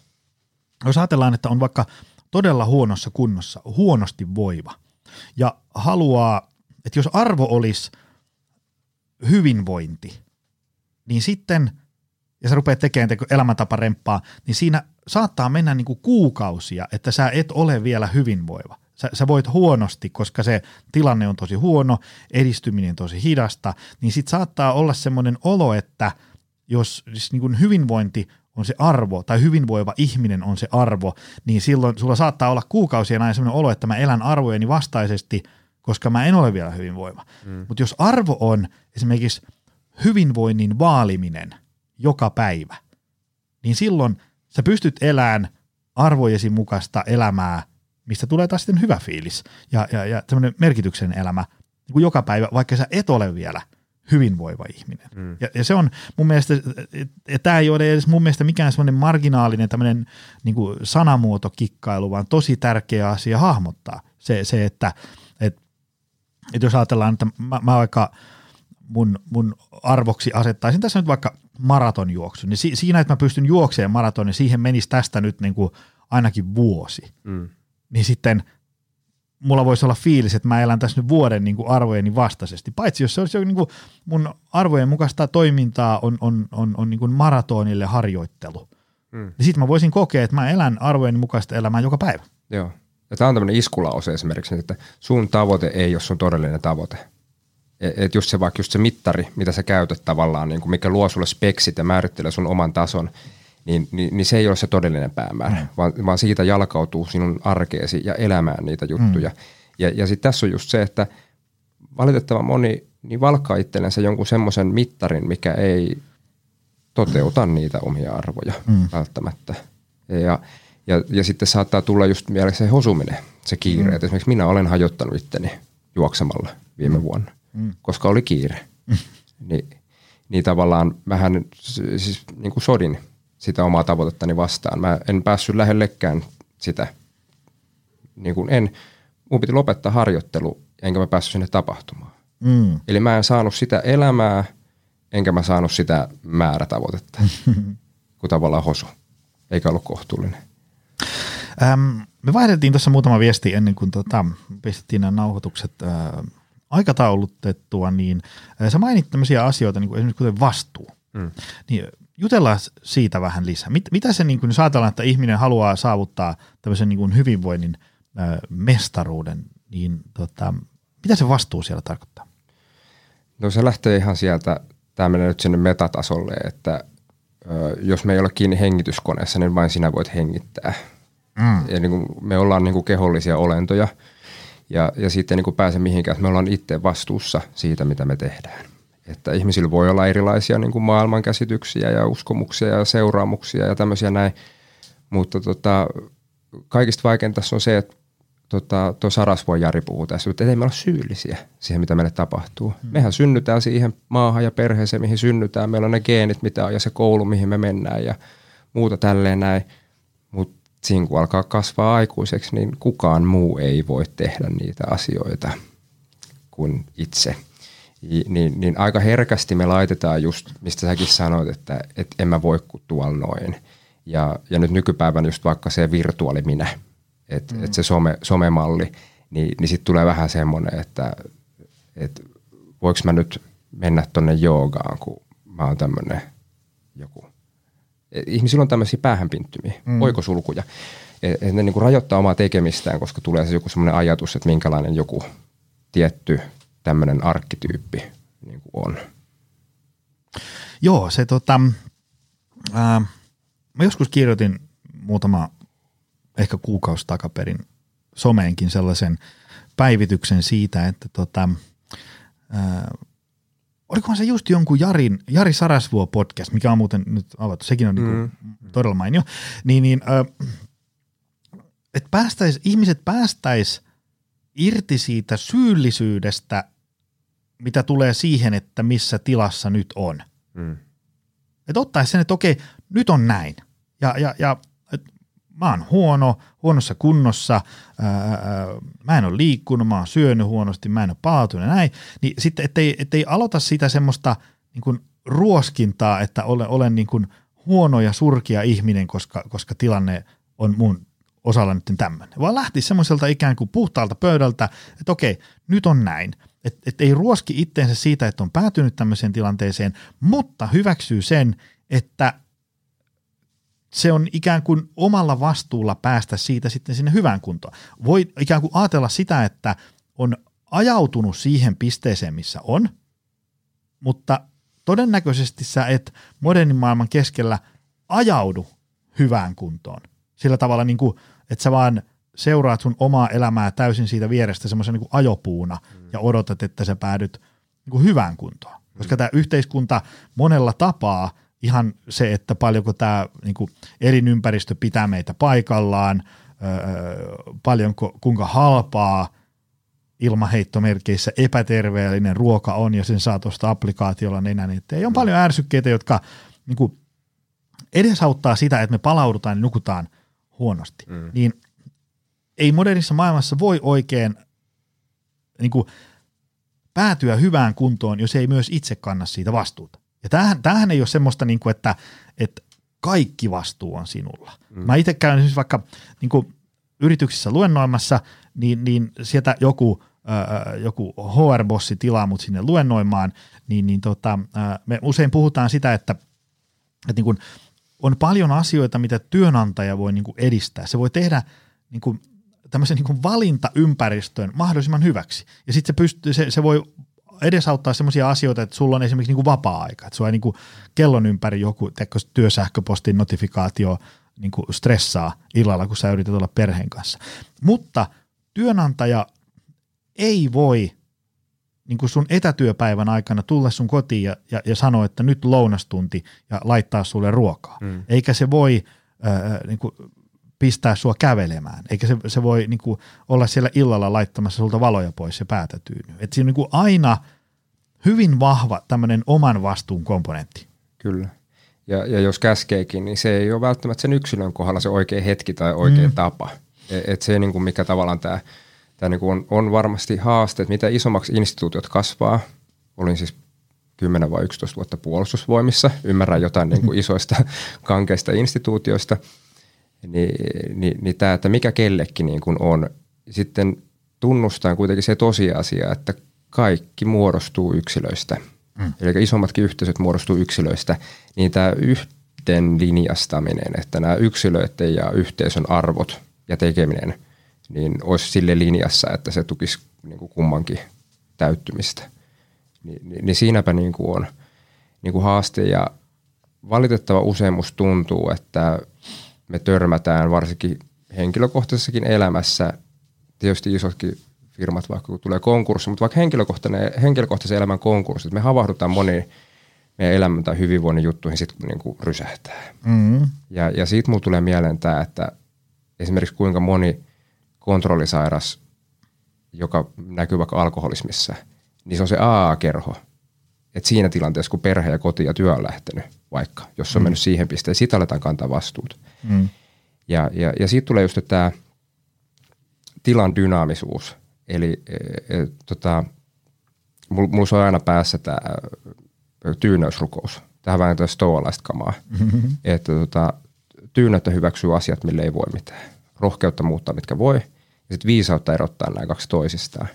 jos ajatellaan, että on vaikka todella huonossa kunnossa, huonosti voiva ja haluaa, että jos arvo olisi hyvinvointi, niin sitten, ja sä rupeat tekemään elämäntaparemppaa, niin siinä saattaa mennä niin kuin kuukausia, että sä et ole vielä hyvinvoiva. Sä, sä voit huonosti, koska se tilanne on tosi huono, edistyminen tosi hidasta, niin sit saattaa olla semmoinen olo, että jos siis niin kuin hyvinvointi on se arvo, tai hyvinvoiva ihminen on se arvo, niin silloin sulla saattaa olla kuukausien ajan semmoinen olo, että mä elän arvojeni vastaisesti, koska mä en ole vielä hyvinvoiva. Mm. Mutta jos arvo on esimerkiksi hyvinvoinnin vaaliminen joka päivä, niin silloin sä pystyt elämään arvojesi mukaista elämää, mistä tulee taas sitten hyvä fiilis ja, ja, ja tämmöinen merkityksen elämä niin kuin joka päivä, vaikka sä et ole vielä hyvinvoiva ihminen. Mm. Ja, ja se on mun mielestä, tämä ei ole edes mun mielestä mikään semmoinen marginaalinen tämmöinen niin kuin sanamuotokikkailu, vaan tosi tärkeä asia hahmottaa se, se että että jos ajatellaan, että mä, mä vaikka mun, mun arvoksi asettaisin tässä nyt vaikka maratonjuoksu, niin si, siinä, että mä pystyn juokseen maratonin, niin siihen menisi tästä nyt niin kuin ainakin vuosi. Mm. Niin sitten mulla voisi olla fiilis, että mä elän tässä nyt vuoden niin kuin arvojeni vastaisesti. Paitsi jos se olisi niin kuin mun arvojen mukaista toimintaa on, on, on, on niin kuin maratonille harjoittelu. Mm. Niin sitten mä voisin kokea, että mä elän arvojeni mukaista elämää joka päivä. Joo. Ja tämä on tämmöinen iskulause esimerkiksi, että sun tavoite ei ole sun todellinen tavoite. Että just se vaikka just se mittari, mitä sä käytät tavallaan, niin kuin mikä luo sulle speksit ja määrittelee sun oman tason, niin, niin, niin se ei ole se todellinen päämäärä, mm. vaan, vaan siitä jalkautuu sinun arkeesi ja elämään niitä juttuja. Mm. Ja, ja sitten tässä on just se, että valitettavan moni niin valkkaa itsellensä jonkun semmoisen mittarin, mikä ei toteuta niitä omia arvoja mm. välttämättä. Ja... Ja, ja sitten saattaa tulla just mieleen se hosuminen, se kiire. Mm. Et esimerkiksi minä olen hajottanut itteni juoksemalla viime vuonna, mm. koska oli kiire. Mm. Ni, niin tavallaan mähän siis niin kuin sodin sitä omaa tavoitettani vastaan. Mä en päässyt lähellekään sitä. Niin kuin en. Mun piti lopettaa harjoittelu, enkä mä päässyt sinne tapahtumaan. Mm. Eli mä en saanut sitä elämää, enkä mä saanut sitä määrätavoitetta, kun tavallaan hosu. Eikä ollut kohtuullinen. Ähm, me vaihdeltiin tuossa muutama viesti ennen kuin tota, pistettiin nämä nauhoitukset äh, aikataulutettua, niin äh, sä mainit tämmöisiä asioita, niin kuin esimerkiksi kuten vastuu. Mm. Niin, jutellaan siitä vähän lisää. Mit, mitä se, niin kun, jos ajatellaan, että ihminen haluaa saavuttaa tämmöisen niin kun hyvinvoinnin äh, mestaruuden, niin tota, mitä se vastuu siellä tarkoittaa? No se lähtee ihan sieltä, tämä menee nyt sinne metatasolle, että ö, jos me ei ole kiinni hengityskoneessa, niin vain sinä voit hengittää. Mm. Ja niin kuin me ollaan niin kuin kehollisia olentoja ja, ja sitten niin kuin pääse mihinkään, että me ollaan itse vastuussa siitä, mitä me tehdään. Että ihmisillä voi olla erilaisia niin kuin maailmankäsityksiä ja uskomuksia ja seuraamuksia ja tämmöisiä näin, mutta tota, kaikista vaikein tässä on se, että Tota, tuo Sarasvuo Jari puhuu tässä, että ei meillä ole syyllisiä siihen, mitä meille tapahtuu. Mm. Mehän synnytään siihen maahan ja perheeseen, mihin synnytään. Meillä on ne geenit, mitä on, ja se koulu, mihin me mennään ja muuta tälleen näin. Mutta siinä, kun alkaa kasvaa aikuiseksi, niin kukaan muu ei voi tehdä niitä asioita kuin itse. Niin, niin aika herkästi me laitetaan just, mistä säkin sanoit, että et en mä voi kuin tuolla noin. Ja, ja nyt nykypäivän just vaikka se virtuaali minä. Että mm. et se some, somemalli, niin, niin sitten tulee vähän semmoinen, että et voiko mä nyt mennä tonne joogaan, kun mä oon tämmönen joku. Et ihmisillä on tämmöisiä päähänpinttymiä, mm. oikosulkuja. Että et ne niinku rajoittaa omaa tekemistään, koska tulee se joku semmoinen ajatus, että minkälainen joku tietty tämmöinen arkkityyppi niinku on. Joo, se tota, äh, mä joskus kirjoitin muutama ehkä kuukausi takaperin someenkin sellaisen päivityksen siitä, että tota, ää, olikohan se just jonkun Jarin, Jari Sarasvuo podcast, mikä on muuten nyt avattu, sekin on mm. niinku todella mainio, niin, niin että päästäis, ihmiset päästäis irti siitä syyllisyydestä, mitä tulee siihen, että missä tilassa nyt on. Mm. Että ottaisi sen, että okei, nyt on näin ja, ja, ja mä oon huono, huonossa kunnossa, ää, mä en ole liikkunut, mä oon syönyt huonosti, mä en ole palautunut ja näin. Niin sitten ettei, ettei aloita sitä semmoista niin kuin ruoskintaa, että olen, olen niin kuin huono ja surkea ihminen, koska, koska tilanne on mun osalla nyt tämmöinen. Vaan lähtisi semmoiselta ikään kuin puhtaalta pöydältä, että okei, nyt on näin. Että et ei ruoski itteensä siitä, että on päätynyt tämmöiseen tilanteeseen, mutta hyväksyy sen, että se on ikään kuin omalla vastuulla päästä siitä sitten sinne hyvään kuntoon. Voi ikään kuin ajatella sitä, että on ajautunut siihen pisteeseen, missä on, mutta todennäköisesti sä et modernin maailman keskellä ajaudu hyvään kuntoon. Sillä tavalla, niin kuin, että sä vaan seuraat sun omaa elämää täysin siitä vierestä semmoisen niin kuin ajopuuna ja odotat, että sä päädyt niin kuin hyvään kuntoon. Koska tämä yhteiskunta monella tapaa ihan se, että paljonko tämä niinku elinympäristö pitää meitä paikallaan, öö, paljonko, kuinka halpaa ilmaheittomerkeissä epäterveellinen ruoka on, ja sen saa tuosta applikaatiolla nenän eteen. On paljon ärsykkeitä, jotka niinku edesauttaa sitä, että me palaudutaan ja nukutaan huonosti. Mm. Niin ei modernissa maailmassa voi oikein niinku päätyä hyvään kuntoon, jos ei myös itse kanna siitä vastuuta. Ja tämähän, tämähän ei ole semmoista, niin kuin, että, että kaikki vastuu on sinulla. Mm. Mä itse käyn esimerkiksi vaikka niin kuin yrityksissä luennoimassa, niin, niin sieltä joku, äh, joku H R-bossi tilaa mut sinne luennoimaan, niin, niin tota, äh, me usein puhutaan sitä, että, että niin kuin on paljon asioita, mitä työnantaja voi niin kuin edistää. Se voi tehdä niin kuin tämmöisen niin kuin valintaympäristön mahdollisimman hyväksi, ja sitten se, pystyy, se, se voi edesauttaa sellaisia asioita, että sulla on esimerkiksi niinku vapaa-aika, että sulla niinku kellon ympäri joku työsähköpostin notifikaatio niinku stressaa illalla, kun sä yrität olla perheen kanssa. Mutta työnantaja ei voi niinku sun etätyöpäivän aikana tulla sun kotiin ja, ja, ja sanoa, että nyt lounastunti ja laittaa sulle ruokaa. Mm. Eikä se voi äh, niinku pistää sua kävelemään, eikä se, se voi niin kuin, olla siellä illalla laittamassa sulta valoja pois ja päätä tyynyy. Että siinä niin kuin aina hyvin vahva tämmöinen oman vastuun komponentti. Kyllä. Ja, ja jos käskeekin, niin se ei ole välttämättä sen yksilön kohdalla se oikea hetki tai oikea mm. tapa. Että se, niin kuin mikä tavallaan tämä, tämä niin kuin on, on varmasti haaste, että mitä isommaksi instituutiot kasvaa, olin siis kymmenen vai yksitoista vuotta puolustusvoimissa, ymmärrän jotain niin kuin isoista kankeista instituutioista, niin, niin, niin tämä, että mikä kellekin niin kuin on, sitten tunnustaa kuitenkin se tosiasia, että kaikki muodostuu yksilöistä. Mm. Eli isommatkin yhteisöt muodostuu yksilöistä, niin tämä yhteen linjastaminen, että nämä yksilöt ja yhteisön arvot ja tekeminen, niin olisi sille linjassa, että se tukisi niin kuin kummankin täyttymistä. Ni, niin, niin siinäpä niin kuin on niin kuin haaste, ja valitettava usein musta tuntuu, että me törmätään varsinkin henkilökohtaisessakin elämässä, tietysti isotkin firmat vaikka kun tulee konkurssi, mutta vaikka henkilökohtainen, henkilökohtaisen elämän konkurssi, että me havahdutaan moniin meidän elämän tai hyvinvoinnin juttuihin, sit niin kuin rysähtää. Mm-hmm. Ja, ja siitä mulle tulee mieleen tämä, että esimerkiksi kuinka moni kontrollisairas, joka näkyy vaikka alkoholismissa, niin se on se A A-kerho. Että siinä tilanteessa, kun perhe ja koti ja työ on lähtenyt vaikka, jos se on mm. mennyt siihen pisteen, siitä aletaan kantaa vastuut. Mm. Ja, ja, ja siitä tulee just tämä tilan dynaamisuus. Eli e, e, tota, mulla mul on aina päässä tämä tyynäysrukous. Tähän vähän tästä stoalaista kamaa. Mm-hmm. Että tota, tyyneyttä hyväksyy asiat, mille ei voi mitään. Rohkeutta muuttaa, mitkä voi. Ja sitten viisautta erottaa nämä kaksi toisistaan.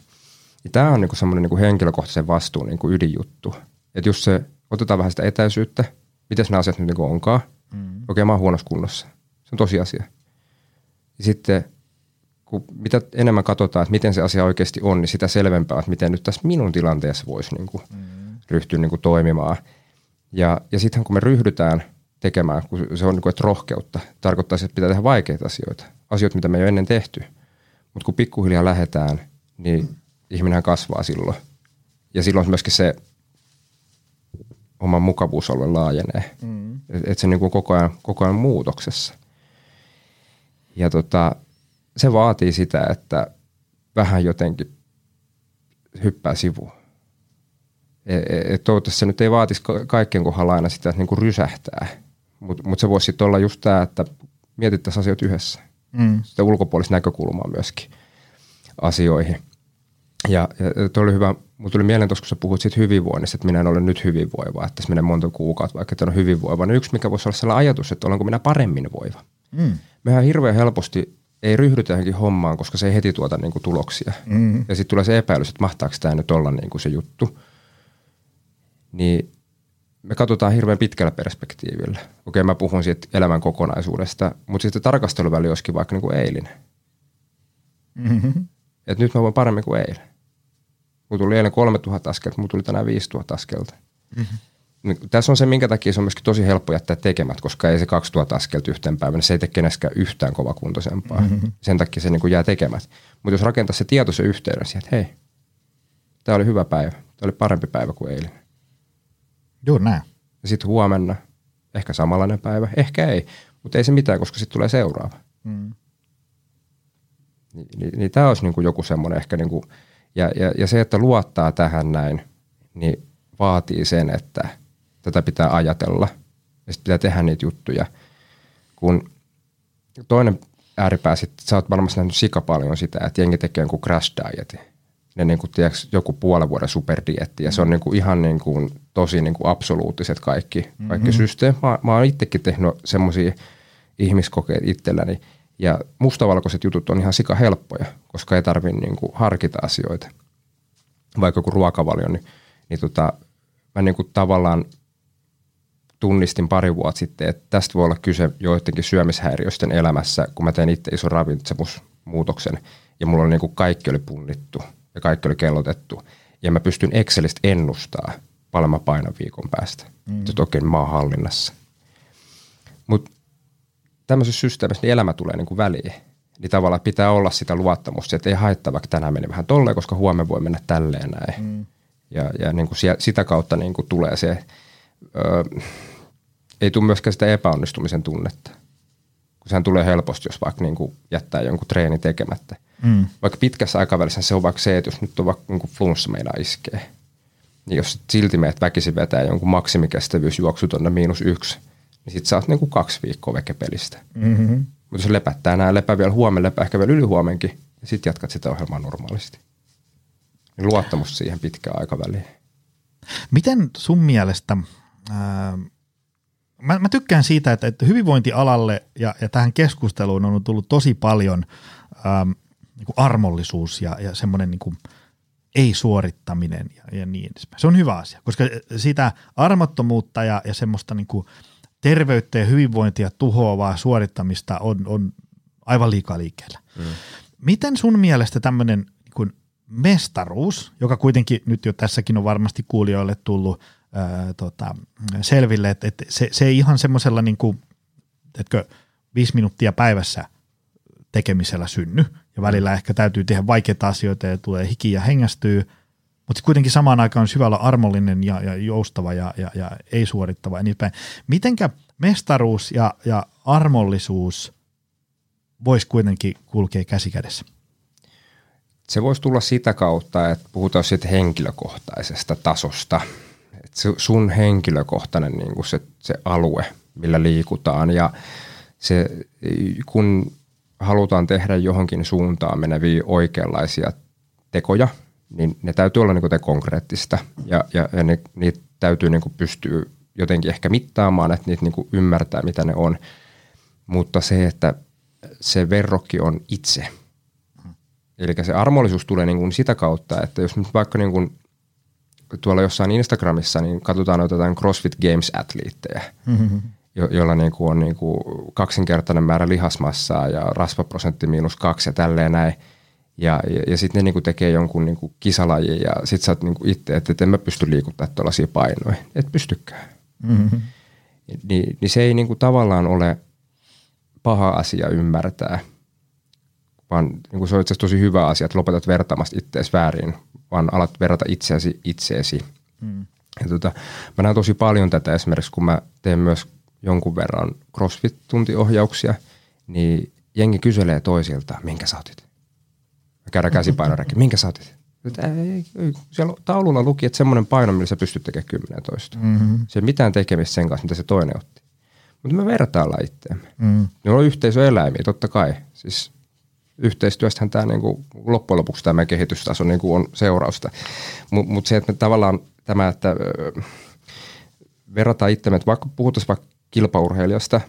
Ja tämä on niinku semmoinen niinku henkilökohtaisen vastuun niinku ydinjuttu. Että just se, otetaan vähän sitä etäisyyttä. Mites nämä asiat nyt niinku onkaan? Mm. Okei, mä oon huonossa kunnossa. Se on tosiasia. Ja sitten, kun mitä enemmän katsotaan, että miten se asia oikeasti on, niin sitä selvempää, että miten nyt tässä minun tilanteessa voisi niinku mm. ryhtyä niinku toimimaan. Ja, ja sitten kun me ryhdytään tekemään, kun se on niinku, että rohkeutta, tarkoittaa se, että pitää tehdä vaikeita asioita. Asioita, mitä me ei ole ennen tehty. Mutta kun pikkuhiljaa lähdetään, niin mm. ihminen kasvaa silloin. Ja silloin myöskin se oman mukavuusalue laajenee. Mm. Että et se niin kuin koko ajan, koko ajan muutoksessa. Ja tota, se vaatii sitä, että vähän jotenkin hyppää sivuun. Et, et toivottavasti se nyt ei vaatisi kaikkien kohdalla aina sitä, että niin kuin rysähtää. Mutta mut se voisi sitten olla just tämä, että mietittäisiin asiat yhdessä. Mm. Sitä ulkopuolista näkökulmaa myöskin asioihin. Ja, ja toi oli hyvä, mulla tuli mieleen tuossa, kun sä puhut siitä hyvinvoinnista, että minä en ole nyt hyvinvoiva, että se menee monta kuukautta, vaikka että on hyvinvoiva. No yksi, mikä voisi olla sellainen ajatus, että olenko minä paremmin voiva. Mm. Mehän hirveän helposti ei ryhdytä johonkin hommaan, koska se ei heti tuota niin kuin tuloksia. Mm. Ja sitten tulee se epäilys, että mahtaako tämä nyt olla niin kuin se juttu. Niin me katsotaan hirveän pitkällä perspektiivillä. Okei, mä puhun siitä elämän kokonaisuudesta, mutta sitten tarkasteluväli olisikin vaikka niin kuin eilinen. Mm-hmm. Että nyt mä voin paremmin kuin eilen. Mulla tuli eilen kolmetuhatta askelta, mulla tuli tänään viisituhatta askelta. Mm-hmm. Tässä on se, minkä takia se on myöskin tosi helppo jättää tekemät, koska ei se kaksituhatta askelta yhteen päivänä, se ei tee kenestäkään yhtään kovakuntoisempaa. Mm-hmm. Sen takia se niin kuin jää tekemät. Mutta jos rakentaa se tietoisen yhteyden siihen, että hei, tämä oli hyvä päivä, tämä oli parempi päivä kuin eilen. Joo, näin. Ja sitten huomenna, ehkä samanlainen päivä, ehkä ei, mutta ei se mitään, koska sitten tulee seuraava. Mm. Ni, niin, niin tämä olisi niin kuin joku semmoinen ehkä niin kuin, Ja, ja, ja se, että luottaa tähän näin, niin vaatii sen, että tätä pitää ajatella ja sitten pitää tehdä niitä juttuja. Kun toinen ääripää sitten, sä oot varmasti nähnyt sika paljon sitä, että jengi tekee jonkun crash dietin. Ne niin kuin, tiiäks, joku puolen vuoden superdietti ja se on niin kuin, ihan niin kuin, tosi niin kuin, absoluuttiset kaikki, kaikki mm-hmm. systeemit. Mä, mä oon itsekin tehnyt semmoisia ihmiskokeita itselläni. Ja mustavalkoiset jutut on ihan sika helppoja, koska ei tarvitse niinku harkita asioita. Vaikka joku ruokavalio, niin, niin tota, mä niinku tavallaan tunnistin pari vuotta sitten, että tästä voi olla kyse joidenkin syömishäiriöisten elämässä, kun mä tein itse ison ravitsemusmuutoksen. Ja mulla oli niinku kaikki oli punnittu ja kaikki oli kellotettu. Ja mä pystyn Excelistä ennustaa paljon mä painan viikon päästä. Mm. Että okei, mä oon hallinnassa. Mut tämmöisessä systeemissä niin elämä tulee niin kuin väliin, niin tavallaan pitää olla sitä luottamusta, että ei haittaa vaikka tänään meni vähän tolleen, koska huomenna voi mennä tälleen näin. Mm. Ja, ja niin kuin sitä kautta niin kuin tulee se, ö, ei tule myöskään sitä epäonnistumisen tunnetta, kun sehän tulee helposti, jos vaikka niin kuin jättää jonkun treeni tekemättä. Mm. Vaikka pitkässä aikavälissä se on vaikka se, että jos nyt on vaikka niin kuin flunssa meinaa iskee, jos silti meet väkisin vetää jonkun maksimikestävyysjuoksu tuonne miinus yksi, niin sit sä oot niinku kaksi viikkoa vekepelistä. Mm-hmm. Mutta jos lepättää nää, lepää vielä huomenna, lepää ehkä vielä ylihuomenkin, ja sit jatkat sitä ohjelmaa normaalisti. Niin luottamus siihen pitkään aikaväliin. Miten sun mielestä, ää, mä, mä tykkään siitä, että, että hyvinvointialalle ja, ja tähän keskusteluun on tullut tosi paljon ää, niin kuin armollisuus ja, ja semmoinen niin kuin ei-suorittaminen ja, ja niin edespäin. Se on hyvä asia, koska sitä armottomuutta ja, ja semmoista niin kuin terveyttä ja hyvinvointia tuhoavaa suorittamista on, on aivan liikaa liikkeellä. Mm. Miten sun mielestä tämmöinen niin kuin mestaruus, joka kuitenkin nyt jo tässäkin on varmasti kuulijoille tullut ää, tota, selville, että, että se, se ei ihan semmoisella niin kuin, etkö, viisi minuuttia päivässä tekemisellä synny, ja välillä ehkä täytyy tehdä vaikeita asioita ja tulee hiki ja hengästyy, mutta kuitenkin samaan aikaan on syvällä armollinen ja, ja joustava ja, ja, ja ei-suorittava ja niin päin. Mitenkä mestaruus ja, ja armollisuus voisi kuitenkin kulkea käsi kädessä? Se voisi tulla sitä kautta, että puhutaan siitä henkilökohtaisesta tasosta. Että se sun henkilökohtainen niin kuin se, se alue, millä liikutaan, ja se, kun halutaan tehdä johonkin suuntaan meneviä oikeanlaisia tekoja, niin ne täytyy olla niin konkreettista ja, ja, ja ne, niitä täytyy niin pystyä jotenkin ehkä mittaamaan, että niitä niin ymmärtää, mitä ne on. Mutta se, että se verrokki on itse. Eli se armollisuus tulee niin sitä kautta, että jos nyt vaikka niin tuolla jossain Instagramissa, niin katsotaan jotain CrossFit Games-atliittejä, mm-hmm. jo- joilla niin on niin kaksinkertainen määrä lihasmassaa ja rasvaprosentti miinus kaksi ja tälleen näin. Ja, ja, ja sitten ne niinku tekee jonkun niinku kisalajin ja sitten sä oot niinku itse, että et en mä pysty liikuttamaan tuollaisia painoja. Et pystykään. Mm-hmm. Ni, niin se ei niinku tavallaan ole paha asia ymmärtää, vaan niinku se on itse asiassa tosi hyvä asia, että lopetat vertaamasta itseäsi väärin, vaan alat verrata itseäsi itseesi. Mm. Ja tota, mä näen tosi paljon tätä esimerkiksi, kun mä teen myös jonkun verran CrossFit-tuntiohjauksia, niin jengi kyselee toisilta, minkä sä otit? Käydään käsipainoräkkiä. Minkä sä otit? Siellä taululla luki, että semmoinen paino, millä sä pystyt tekemään kymmenen toista. Mm-hmm. Se ei mitään tekemistä sen kanssa, mitä se toinen otti. Mutta me vertaillaan itseämme. Mm. Ne on yhteisöeläimiä, totta kai. Siis yhteistyöstähän tämä niinku, loppujen lopuksi tämä kehitystaso niinku, on seurausta. Mutta mut se, että me tavallaan tämä, että öö, verrataan itseämme, että vaikka puhutaan vaikka kilpaurheilijasta,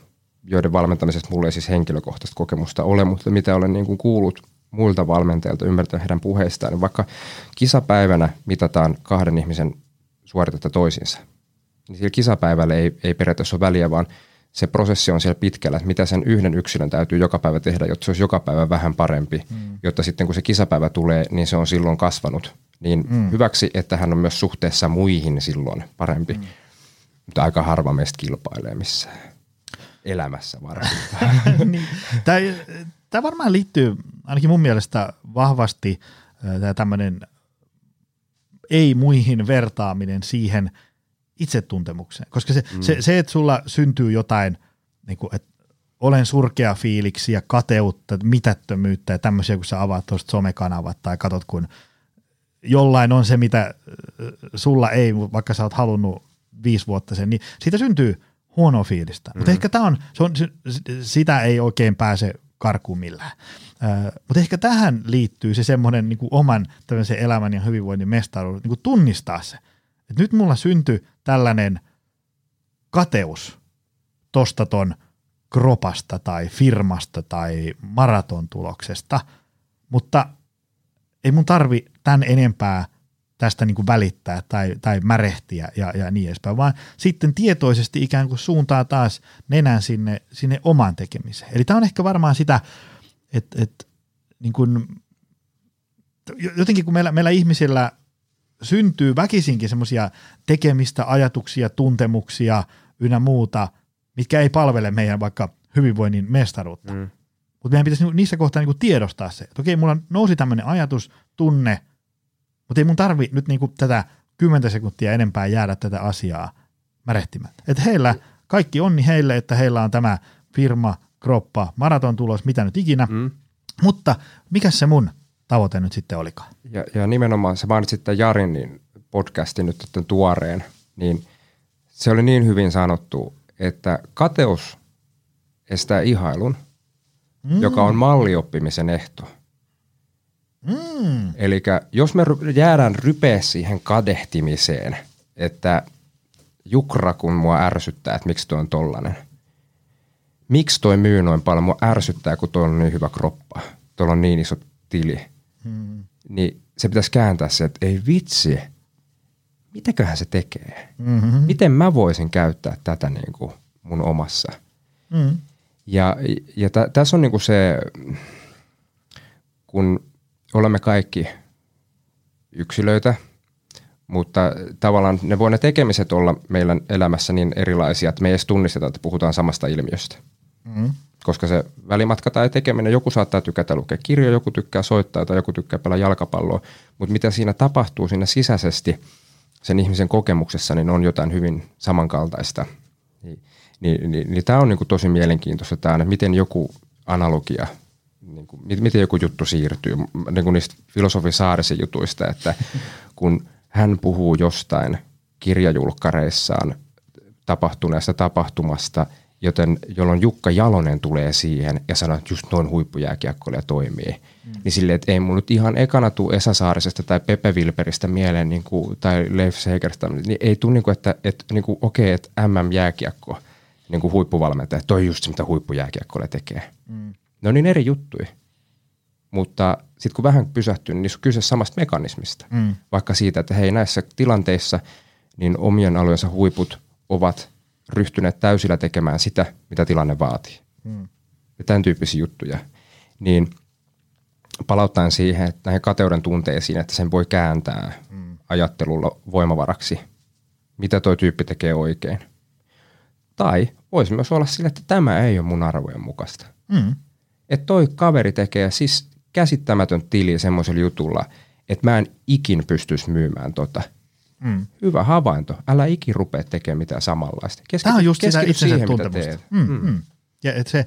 joiden valmentamisesta mulla ei siis henkilökohtaista kokemusta ole, mutta mitä olen niinku, kuullut muilta valmentajilta, ymmärtää heidän puheistaan, niin vaikka kisapäivänä mitataan kahden ihmisen suoritetta toisiinsa, niin sillä kisapäivällä ei, ei periaatteessa ole väliä, vaan se prosessi on siellä pitkällä, että mitä sen yhden yksilön täytyy joka päivä tehdä, jotta se olisi joka päivä vähän parempi, mm. jotta sitten kun se kisapäivä tulee, niin se on silloin kasvanut niin mm. hyväksi, että hän on myös suhteessa muihin silloin parempi, mm. mutta aika harva meistä kilpailee missään elämässä varsinkaan. Tämä varmaan liittyy ainakin mun mielestä vahvasti tämä tämmöinen ei muihin vertaaminen siihen itsetuntemukseen, koska se, mm. se, se että sulla syntyy jotain, niin kuin, että olen surkea fiiliksiä, kateutta, mitättömyyttä ja tämmöisiä, kun sä avaat tuosta somekanavat tai katot, kun jollain on se, mitä sulla ei, vaikka sä oot halunnut viisi vuotta sen, niin siitä syntyy huonoa fiilistä, mm. mutta ehkä tämä on, se on, sitä ei oikein pääse karkuun millään. Ö, mutta ehkä tähän liittyy se semmoinen niin kuin oman tämmöisen elämän ja hyvinvoinnin mestaruus, niin kuin tunnistaa se. Et nyt mulla syntyi tällainen kateus tosta ton kropasta tai firmasta tai maratontuloksesta, mutta ei mun tarvi tämän enempää tästä niin kuin välittää tai, tai märehtiä ja, ja niin edespäin, vaan sitten tietoisesti ikään kuin suuntaa taas nenän sinne, sinne omaan tekemiseen. Eli tämä on ehkä varmaan sitä, että et, niin kuin, jotenkin kun meillä, meillä ihmisillä syntyy väkisinkin semmoisia tekemistä, ajatuksia, tuntemuksia ynnä muuta, mitkä ei palvele meidän vaikka hyvinvoinnin mestaruutta. Mm. Mutta meidän pitäisi niissä kohtaa niin kuin tiedostaa se, että okei, mulla nousi tämmöinen ajatus, tunne, mutta ei mun tarvi nyt niinku tätä kymmentä sekuntia enempää jäädä tätä asiaa märehtimään. Että heillä, kaikki onni heille, että heillä on tämä firma, kroppa, maraton tulos, mitä nyt ikinä. Mm. Mutta mikä se mun tavoite nyt sitten olikaan? Ja, ja nimenomaan sä mainitsit tämän Jarin, niin podcastin nyt tämän tuoreen, niin se oli niin hyvin sanottu, että kateus estää ihailun, mm. joka on mallioppimisen ehto. Mm. Eli jos me jäädään rypeä siihen kadehtimiseen, että jukra kun mua ärsyttää, että miksi toi on tollanen. Miksi toi myy noin paljon? Mua ärsyttää, kun toi on niin hyvä kroppa. Tuolla on niin iso tili. Mm. Niin se pitäisi kääntää se, että ei vitsi. Mitäköhän se tekee? Mm-hmm. Miten mä voisin käyttää tätä niin kuin mun omassa? Mm. Ja, ja tä, tässä on niin kuin se, kun olemme kaikki yksilöitä, mutta tavallaan ne voi ne tekemiset olla meillä elämässä niin erilaisia, että me ei edes tunnisteta, että puhutaan samasta ilmiöstä. Mm. Koska se välimatka tai tekeminen, joku saattaa tykätä lukea kirjoja, joku tykkää soittaa tai joku tykkää pelaa jalkapalloa. Mutta mitä siinä tapahtuu siinä sisäisesti sen ihmisen kokemuksessa, niin on jotain hyvin samankaltaista. Niin, niin, niin, niin tämä on niinku tosi mielenkiintoista, tämä, että miten joku analogia, niinku, miten joku juttu siirtyy. Niinku niistä filosofi Saarisen jutuista, että kun hän puhuu jostain kirjajulkkareissaan tapahtuneesta tapahtumasta, joten jolloin Jukka Jalonen tulee siihen ja sanoo, että just noin huippujääkiekkoilija toimii. Mm. Niin silleen, että ei mun nyt ihan ekana tule Esa Saarisesta tai Pepe Wilberistä mieleen niin kuin, tai Leif Segerstä, niin ei tule, niin kuin, että, että niin kuin, okei, että M M-jääkiekko niin kuin huippuvalmentaja, toi on just se, mitä huippujääkiekkoilija tekee. Mm. Ne on niin eri juttuja. Mutta sitten kun vähän pysähtyy, niin se on kyse samasta mekanismista. Mm. Vaikka siitä, että hei näissä tilanteissa niin omien alueensa huiput ovat ryhtyneet täysillä tekemään sitä, mitä tilanne vaatii. Mm. Ja tämän tyyppisiä juttuja. Niin palauttaen siihen, että näihin kateuden tunteisiin, että sen voi kääntää mm. ajattelulla voimavaraksi. Mitä toi tyyppi tekee oikein. Tai voisi myös olla sillä, että tämä ei ole mun arvojen mukaista. Mm. Että toi kaveri tekee siis käsittämätön tili semmoisella jutulla, että mä en ikin pystyisi myymään tota. Mm. Hyvä havainto. Älä ikin rupea tekemään mitään samanlaista. Keskity, Tämä on just sitä itsensä tuntemusta. Mm, mm. Mm. Ja et se,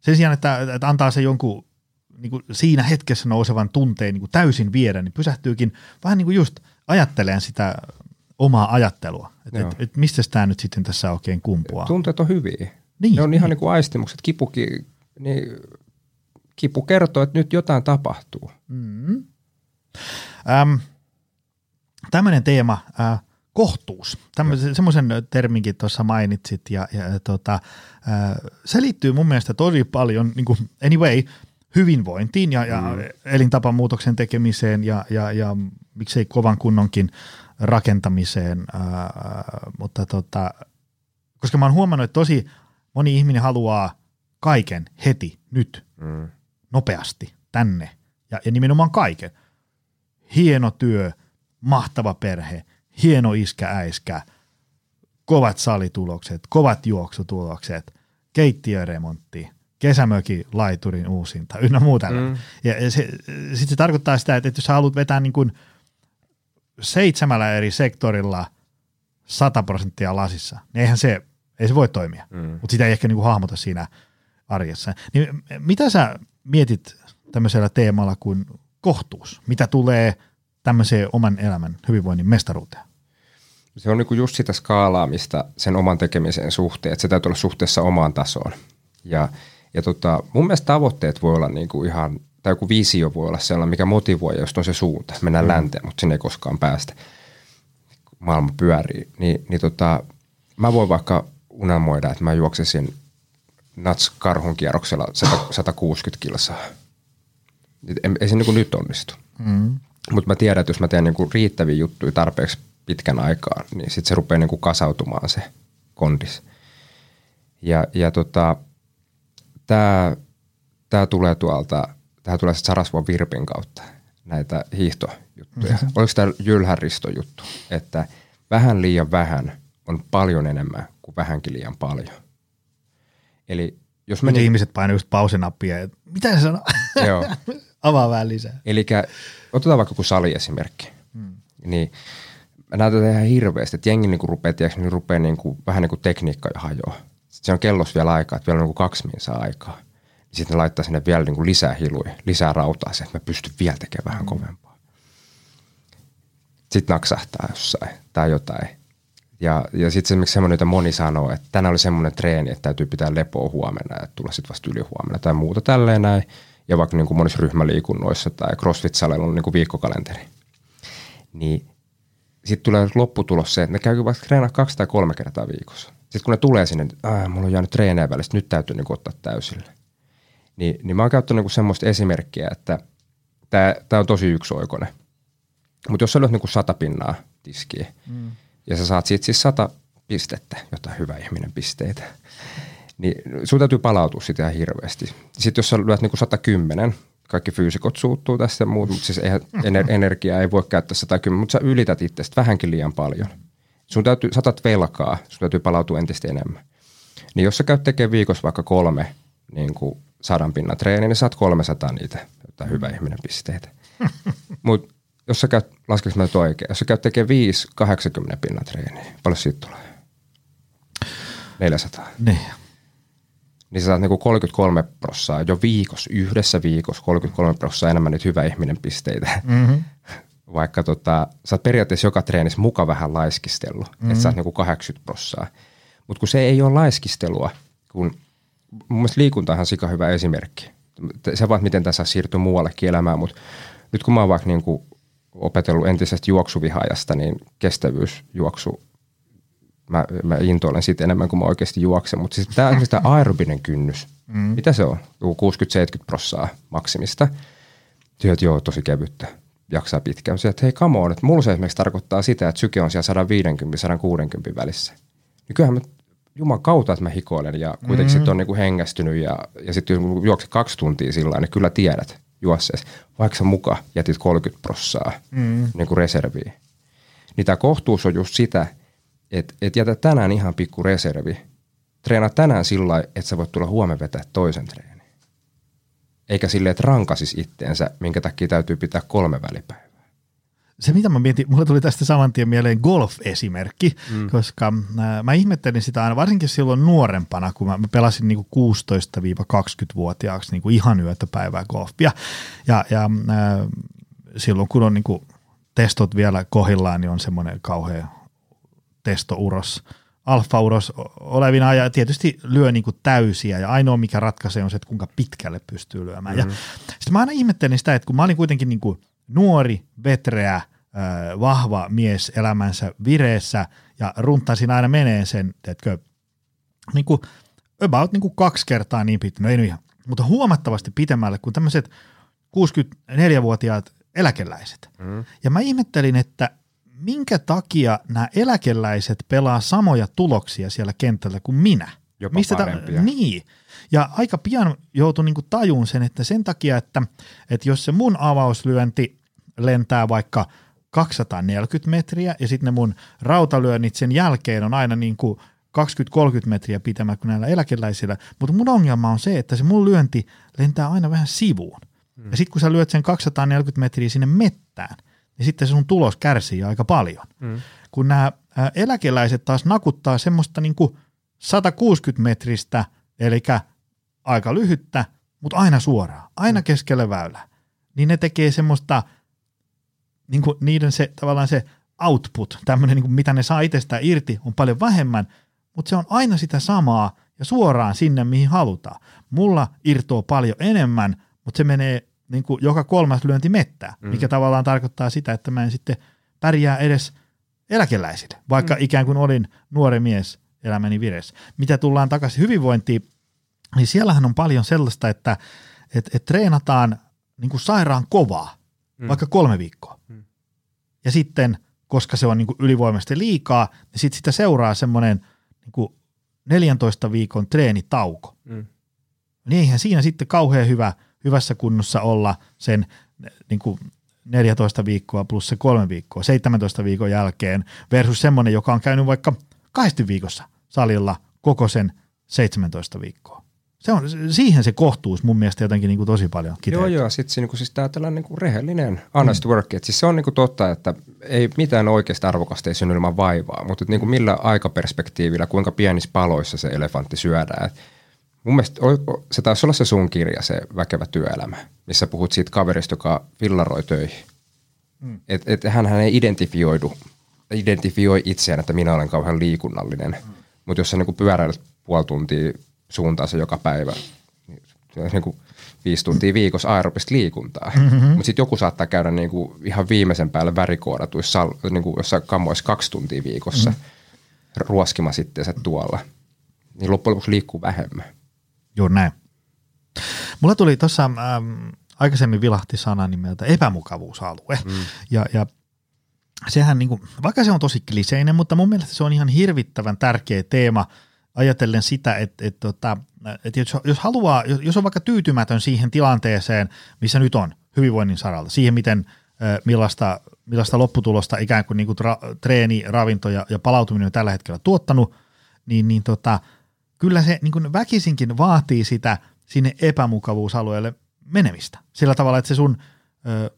sen sijaan, että, että antaa se jonkun niin kuin siinä hetkessä nousevan tunteen niin kuin täysin viedä, niin pysähtyykin vähän niin kuin just ajattelemaan sitä omaa ajattelua. Että et, et mistä tämä nyt sitten tässä oikein kumpuaa? Tunteet on hyviä. Niin, ne on niin. ihan niin kuin aistimukset. Kipukin, niin kipu kertoo, että nyt jotain tapahtuu. Mm. Ähm. Tämmöinen teema, äh, kohtuus, Tämmöisen, semmoisen terminkin tuossa mainitsit ja, ja tota, äh, se liittyy mun mielestä tosi paljon niin kuin anyway hyvinvointiin ja, ja mm. elintapamuutoksen tekemiseen ja, ja, ja miksei kovan kunnonkin rakentamiseen, äh, mutta tota, koska mä oon huomannut, että tosi moni ihminen haluaa kaiken heti, nyt, mm. nopeasti, tänne ja, ja nimenomaan kaiken. Hieno työ. Mahtava perhe, hieno iskä, äiskä, kovat salitulokset, kovat juoksutulokset, keittiöremontti, kesämöki, laiturin uusinta ynnä muuta. Mm. Ja se, sit se tarkoittaa sitä, että jos haluat vetää niin kuin seitsemällä eri sektorilla sata prosenttia lasissa, niin eihän se, ei se voi toimia, mm. mutta sitä ei ehkä niin kuin hahmota siinä arjessa. Niin mitä sä mietit tämmöisellä teemalla kuin kohtuus? Mitä tulee tämmöiseen oman elämän hyvinvoinnin mestaruuteen? Se on niinku just sitä skaalaamista sen oman tekemisen suhteen, että se täytyy olla suhteessa omaan tasoon. Ja, ja tota, mun mielestä tavoitteet voi olla niinku ihan, tai joku visio voi olla sellainen, mikä motivoi, jos on se suunta. Mennään mm. länteen, mutta sinne ei koskaan päästä. Maailma pyörii. Ni, niin tota, mä voin vaikka unelmoida, että mä juoksisin Nats-karhun kierroksella sata kuusikymmentä kilsaa. Ei se niinku nyt onnistu. Mm. Mutta mä tiedän, että jos mä teen niinku riittäviä juttuja tarpeeksi pitkän aikaa, niin sitten se rupeaa niinku kasautumaan se kondis. Ja, ja tota, tämä tää tulee tuolta, tämä tulee sitten Sarasvuon Virpin kautta näitä hiihtojuttuja. Mm-hmm. Oliko tämä Jylhäristo-juttu, että vähän liian vähän on paljon enemmän kuin vähänkin liian paljon. Eli jos me... Nyt ihmiset painaa just pausenappia, että mitä se sanoo? Joo. Avaa vähän lisää. Elikkä otetaan vaikka joku saliesimerkki. Hmm. Niin mä näytän ihan hirveästi, että jengi niinku rupeaa, tiiäks, niin rupeaa niinku, vähän niin kuin tekniikka jo hajoaa. Se on kellos vielä aikaa, että vielä on niinku kaksi minsaa aikaa. Sitten ne laittaa sinne vielä niinku lisää hiluja, lisää rautaa, että mä pystyn vielä tekemään vähän hmm. kovempaa. sitten naksahtaa jossain tai jotain. Ja, ja sitten esimerkiksi semmoinen, jota moni sanoo, että tänään oli semmoinen treeni, että täytyy pitää lepoa huomenna ja tulla sitten vasta yli huomenna tai muuta tälleen näin. Ja vaikka niin kuin monissa ryhmäliikunnoissa tai CrossFit-saleilla on niin kuin viikkokalenteri. Niin sitten tulee lopputulos se, että ne käyvät vaikka treenaa kaksi tai kolme kertaa viikossa. Sitten kun ne tulee sinne, että aah, mulla on jäänyt treenejä välistä, nyt täytyy niin kuin ottaa täysille. Niin, niin mä oon käyttänyt niin kuin semmoista esimerkkiä, että tämä on tosi yksioikoinen. Mutta jos sä lyöt niin kuin sata pinnaa tiskiin, mm. ja sä saat siitä siis sata pistettä, jotain hyvä ihminen pisteitä, niin sun täytyy palautua siitä ihan hirveästi. Sitten jos sä lyöt niin kuin sata kymmenen, kaikki fyysikot suuttuu tästä ja muut, mutta siis ener- energiaa ei voi käyttää sata kymmenen, mutta sä ylität itsestä vähänkin liian paljon. Sun täytyy, sä otat velkaa, sun täytyy palautua entistä enemmän. Niin jos sä käyt tekemään viikossa vaikka kolme niin kuin sadan pinnan treeniä, niin saat kolmesataa niitä, jotain hyvä ihminen pisteitä. Mut jos sä käyt, laskeks mä nyt oikein, jos sä käyt tekemään viisi kahdeksankymmentä pinnan treeniä, paljon siitä tulee? neljäsataa. Niin. Niin sä saat niinku kolmekymmentäkolme prosenttia jo viikossa, yhdessä viikossa kolmekymmentäkolme prosenttia enemmän niitä hyvä ihminen pisteitä. Mm-hmm. Vaikka tota, sä oot periaatteessa joka treenissä muka vähän laiskistellut, mm-hmm. että sä oot niinku kahdeksankymmentä prosenttia. Mutta kun se ei ole laiskistelua, kun mun mielestä liikuntahan on sika hyvä esimerkki. Se vaan, miten tässä siirtyy muuallekin elämään, mutta nyt kun mä oon vaikka niinku opetellut entisestä juoksuvihajasta, niin kestävyysjuoksu, mä, mä intoilen siitä enemmän kuin mä oikeasti juoksen, mutta siis tämä on tämä aerobinen kynnys. Mm. Mitä se on? kuusikymmentä seitsemänkymmentä prosenttia maksimista. Työt joo, tosi kevyttä, jaksaa pitkään. Sieltä, hei come on, että mulla se esimerkiksi tarkoittaa sitä, että syke on siellä sata viisikymmentä sata kuusikymmentä välissä. Niin kyllähän mä juman kautta, että mä hikoilen ja kuitenkin mm. sitten on niinku hengästynyt ja, ja sitten kun juokset kaksi tuntia sillä niin kyllä tiedät juossees, vaikka sä muka jätit kolmekymmentä prosenttia mm. niinku reserviin. Niin tämä kohtuus on just sitä, että et jätä tänään ihan pikku reservi. Treenaa tänään sillä lailla, että sä voit tulla huomenna vetää toisen treenin. Eikä silleen, että rankasis itteensä, minkä takia täytyy pitää kolme välipäivää. Se mitä mä mietin, mulle tuli tästä saman tien mieleen golf-esimerkki, mm. koska äh, mä ihmettelin sitä aina, varsinkin silloin nuorempana, kun mä, mä pelasin niinku kuusitoista kaksikymmentävuotiaaksi niinku ihan yötä päivää golfia. Ja, ja äh, silloin kun on niinku testot vielä kohillaan, niin on semmoinen kauhea testouros, alfa-uros olevina ja tietysti lyö niinku täysiä ja ainoa mikä ratkaisee on se, että kuinka pitkälle pystyy lyömään. Mm-hmm. Sitten mä aina ihmettelin sitä, että kun mä olin kuitenkin niinku nuori, vetreä, vahva mies elämänsä vireessä ja runtasin aina meneen sen, teetkö, niin kuin about niin kuin kaksi kertaa niin pitkä, no ei nyt ihan, mutta huomattavasti pitemmälle kuin tämmöiset kuusikymmentäneljävuotiaat eläkeläiset. Mm. Ja mä ihmettelin, että minkä takia nämä eläkeläiset pelaa samoja tuloksia siellä kentällä kuin minä. Jopa mistä parempia. Ta- niin. Ja aika pian joutui niinku tajuun sen, että sen takia, että, että jos se mun avauslyönti lentää vaikka kaksisataaneljäkymmentä metriä ja sitten ne mun rautalyönnit sen jälkeen on aina niinku kaksikymmentä kolmekymmentä metriä pitemmät kuin näillä eläkeläisillä, mutta mun ongelma on se, että se mun lyönti lentää aina vähän sivuun. Hmm. Ja sitten kun sä lyöt sen kaksisataaneljäkymmentä metriä sinne mettään, niin sitten se sun tulos kärsii aika paljon. Hmm. Kun nämä eläkeläiset taas nakuttaa semmoista niinku sata kuusikymmentä metristä, eli aika lyhyttä, mutta aina suoraan, aina keskellä väylää, niin ne tekee semmoista, niin kuin niiden se, tavallaan se output, tämmöinen niin kuin mitä ne saa itsestään irti, on paljon vähemmän, mutta se on aina sitä samaa ja suoraan sinne, mihin halutaan. Mulla irtoaa paljon enemmän, mutta se menee niin kuin joka kolmas lyönti mettää, mikä mm. tavallaan tarkoittaa sitä, että mä en sitten pärjää edes eläkeläisille, vaikka mm. ikään kuin olin nuori mies elämäni viressä. Mitä tullaan takaisin hyvinvointiin, niin siellähän on paljon sellaista, että et, et treenataan niin kuin sairaan kovaa, mm. vaikka kolme viikkoa. Mm. Ja sitten, koska se on niin kuin ylivoimaisesti liikaa, niin sitten sitä seuraa semmoinen niin kuin neljäntoista viikon treenitauko. Mm. Niin eihän siinä sitten kauhean hyvä, hyvässä kunnossa olla sen niin kuin neljätoista viikkoa plus se kolme viikkoa, seitsemäntoista viikon jälkeen versus semmoinen, joka on käynyt vaikka kahdesti viikossa salilla koko sen seitsemäntoista viikkoa. Se on, siihen se kohtuus mun mielestä jotenkin niin kuin tosi paljon kiteytyy. Joo, joo. Sitten niinku, siis tämä tällainen niinku rehellinen honest mm. work. Et siis se on niinku totta, että ei mitään oikeasta arvokasta ei synny ilman vaivaa, mutta niinku millä aikaperspektiivillä, kuinka pienissä paloissa se elefantti syödään. Et mun mielestä se taisi olla se sun kirja, se Väkevä työelämä, missä puhut siitä kaverista, joka fillaroi töihin. Mm. Että et hänhän ei identifioidu, identifioi itseään, että minä olen kauhean liikunnallinen. Mm. Mutta jos sä niinku pyöräilet puoli tuntia suuntaansa joka päivä, niin se on niinku viisi tuntia viikossa aerobista liikuntaa. Mm-hmm. Mutta sitten joku saattaa käydä niinku ihan viimeisen päälle värikoodatuissa niinku jossain kammoissa kaksi tuntia viikossa mm-hmm. ruoskima sitteensä tuolla. Niin loppujen lopuksi liikkuu vähemmän. Juuri näin. Mulla tuli tuossa ähm, aikaisemmin vilahti sana nimeltä epämukavuusalue. Mm. Ja, ja sehän, niin kuin, vaikka se on tosi kliseinen, mutta mun mielestä se on ihan hirvittävän tärkeä teema ajatellen sitä, että, että, että, että jos haluaa, jos on vaikka tyytymätön siihen tilanteeseen, missä nyt on hyvinvoinnin saralta, siihen miten millaista, millaista lopputulosta ikään kuin, niin kuin tra, treeni, ravinto ja, ja palautuminen on tällä hetkellä tuottanut, niin, niin tota, kyllä se niin kuin väkisinkin vaatii sitä sinne epämukavuusalueelle menemistä. Sillä tavalla, että se sun ö,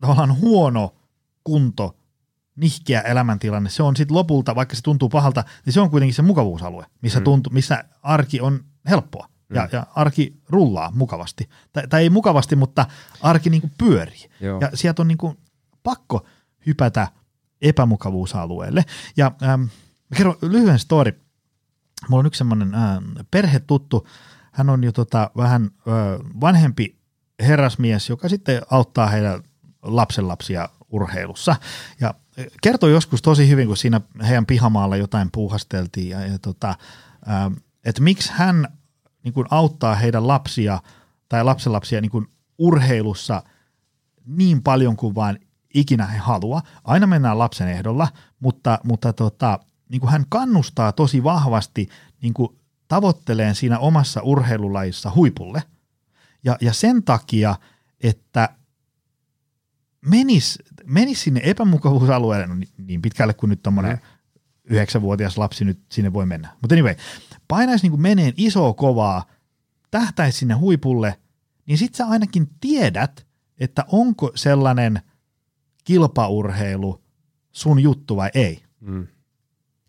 tavallaan huono kunto, nihkeä elämäntilanne, se on sitten lopulta, vaikka se tuntuu pahalta, niin se on kuitenkin se mukavuusalue, missä, mm. tuntuu, missä arki on helppoa ja, mm. ja arki rullaa mukavasti. Tai, tai ei mukavasti, mutta arki niinku pyörii. Joo. Ja sieltä on niinku pakko hypätä epämukavuusalueelle. Ja ähm, kerron lyhyen story. Mulla on yksi semmoinen äh, perhetuttu. Hän on jo tota vähän vanhempi herrasmies, joka sitten auttaa heidän lapsenlapsia urheilussa. Ja kertoi joskus tosi hyvin, kun siinä heidän pihamaalla jotain puuhasteltiin, ja, ja tota, että miksi hän niin kuin auttaa heidän lapsia tai lapsenlapsia niin kuin urheilussa niin paljon kuin vaan ikinä he haluaa. Aina mennään lapsen ehdolla, mutta, mutta tota, niin kuin hän kannustaa tosi vahvasti niin kuin tavoitteleen siinä omassa urheilulajissa huipulle, ja, ja sen takia, että menis, menis sinne epämukavuusalueelle, no niin pitkälle kuin nyt tommoinen yhdeksänvuotias lapsi nyt sinne voi mennä, mutta anyway, painaisi niin kuin meneen isoa kovaa, tähtäisi sinne huipulle, niin sit sä ainakin tiedät, että onko sellainen kilpaurheilu sun juttu vai ei. Mm.